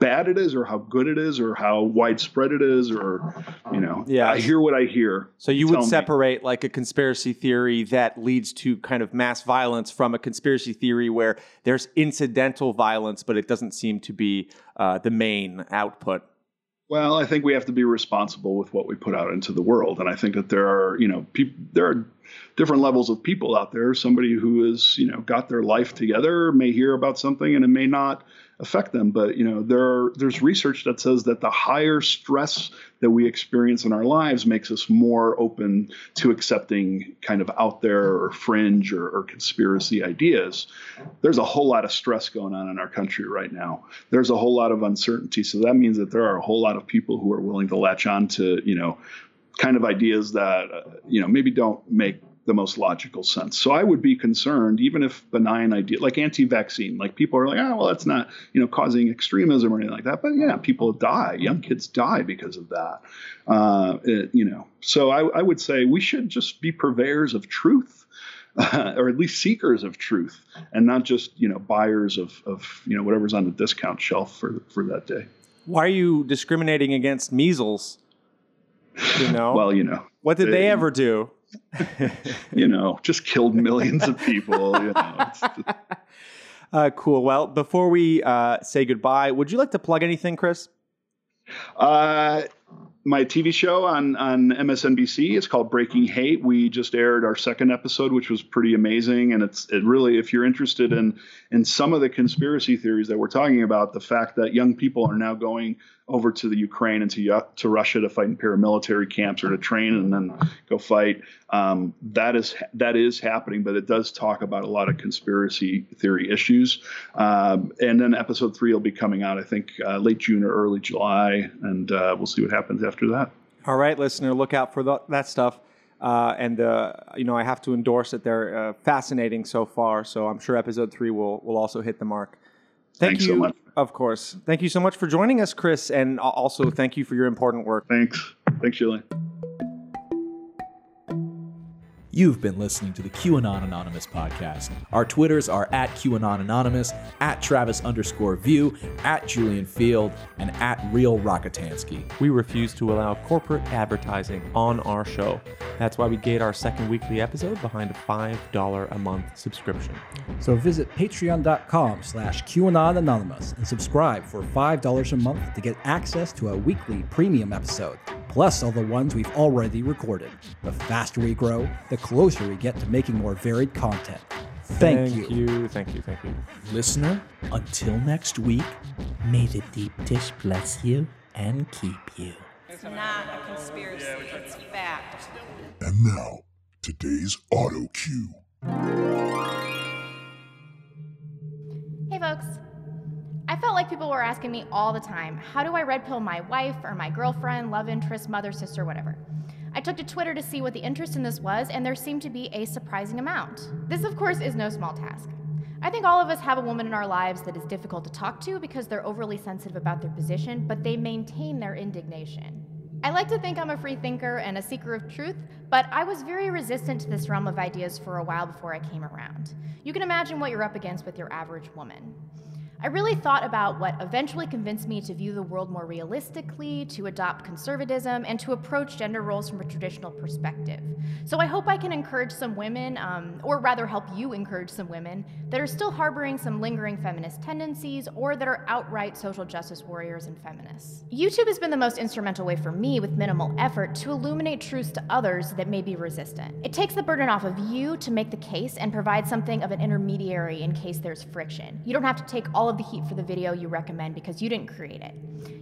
bad it is or how good it is or how widespread it is, or, you know, yeah. I hear what I hear. So you would separate me. Like a conspiracy theory that leads to kind of mass violence from a conspiracy theory where there's incidental violence, but it doesn't seem to be uh, the main output. Well, I think we have to be responsible with what we put out into the world. And I think that there are, you know, pe- there are different levels of people out there. Somebody who has, you know, got their life together may hear about something and it may not affect them. But, you know, there are, there's research that says that the higher stress that we experience in our lives makes us more open to accepting kind of out there or fringe or, or conspiracy ideas. There's a whole lot of stress going on in our country right now. There's a whole lot of uncertainty. So that means that there are a whole lot of people who are willing to latch on to, you know, kind of ideas that, uh, you know, maybe don't make the most logical sense. So I would be concerned, even if benign idea, like anti-vaccine, like people are like, oh, well, that's not, you know, causing extremism or anything like that. But yeah, people die. Young kids die because of that. Uh, it, you know, so I, I would say we should just be purveyors of truth, uh, or at least seekers of truth, and not just, you know, buyers of, of, you know, whatever's on the discount shelf for, for that day. Why are you discriminating against measles? You know, well, you know, what did they, they ever do? You know, just killed millions of people. You know. uh, cool. Well, before we uh, say goodbye, would you like to plug anything, Chris? Uh, my T V show on, on M S N B C, it's called Breaking Hate. We just aired our second episode, which was pretty amazing. And it's it really, if you're interested in, in some of the conspiracy theories that we're talking about, the fact that young people are now going over to the Ukraine and to, to Russia to fight in paramilitary camps or to train and then go fight. Um, that is, that is happening, but it does talk about a lot of conspiracy theory issues. Um, and then episode three will be coming out, I think, uh, late June or early July. And uh, we'll see what happens after that. All right, listener, look out for the, that stuff. Uh, and, uh, you know, I have to endorse that they're uh, fascinating so far. So I'm sure episode three will, will also hit the mark. Thank Thanks you. so much. Of course. Thank you so much for joining us, Chris. And also thank you for your important work. Thanks. Thanks, Julian. You've been listening to the QAnon Anonymous podcast. Our Twitters are at QAnon Anonymous, at Travis underscore View, at Julian Field, and at Real Rockatansky. We refuse to allow corporate advertising on our show. That's why we gate our second weekly episode behind a five dollars a month subscription. So visit patreon.com slash QAnon Anonymous and subscribe for five dollars a month to get access to a weekly premium episode, plus all the ones we've already recorded. The faster we grow, the closer we get to making more varied content. Thank, thank you. you. Thank you, thank you. Listener, until next week, may the deep dish bless you and keep you. It's not a conspiracy, it's fact. And now, today's auto cue. Hey folks. I felt like people were asking me all the time, how do I red pill my wife or my girlfriend, love interest, mother, sister, whatever? I took to Twitter to see what the interest in this was, and there seemed to be a surprising amount. This, of course, is no small task. I think all of us have a woman in our lives that is difficult to talk to because they're overly sensitive about their position, but they maintain their indignation. I like to think I'm a free thinker and a seeker of truth, but I was very resistant to this realm of ideas for a while before I came around. You can imagine what you're up against with your average woman. I really thought about what eventually convinced me to view the world more realistically, to adopt conservatism, and to approach gender roles from a traditional perspective. So I hope I can encourage some women, um, or rather help you encourage some women, that are still harboring some lingering feminist tendencies or that are outright social justice warriors and feminists. YouTube has been the most instrumental way for me, with minimal effort, to illuminate truths to others that may be resistant. It takes the burden off of you to make the case and provide something of an intermediary in case there's friction. You don't have to take all of the heat for the video you recommend because you didn't create it.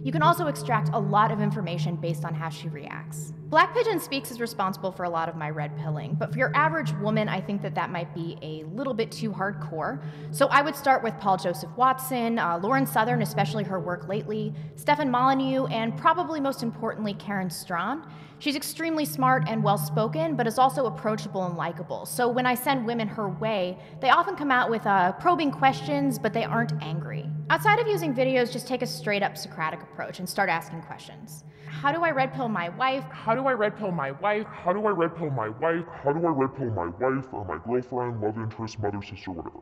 You can also extract a lot of information based on how she reacts. Black Pigeon Speaks is responsible for a lot of my red pilling, but for your average woman, I think that that might be a little bit too hardcore. So I would start with Paul Joseph Watson, uh, Lauren Southern, especially her work lately, Stefan Molyneux, and probably most importantly, Karen Strawn. She's extremely smart and well-spoken, but is also approachable and likable. So when I send women her way, they often come out with uh, probing questions, but they aren't angry. Outside of using videos, just take a straight-up Socratic approach and start asking questions. How do I red pill my wife? How do I red pill my wife? How do I red pill my wife? How do I red pill my wife or my girlfriend, love interest, mother, sister, whatever?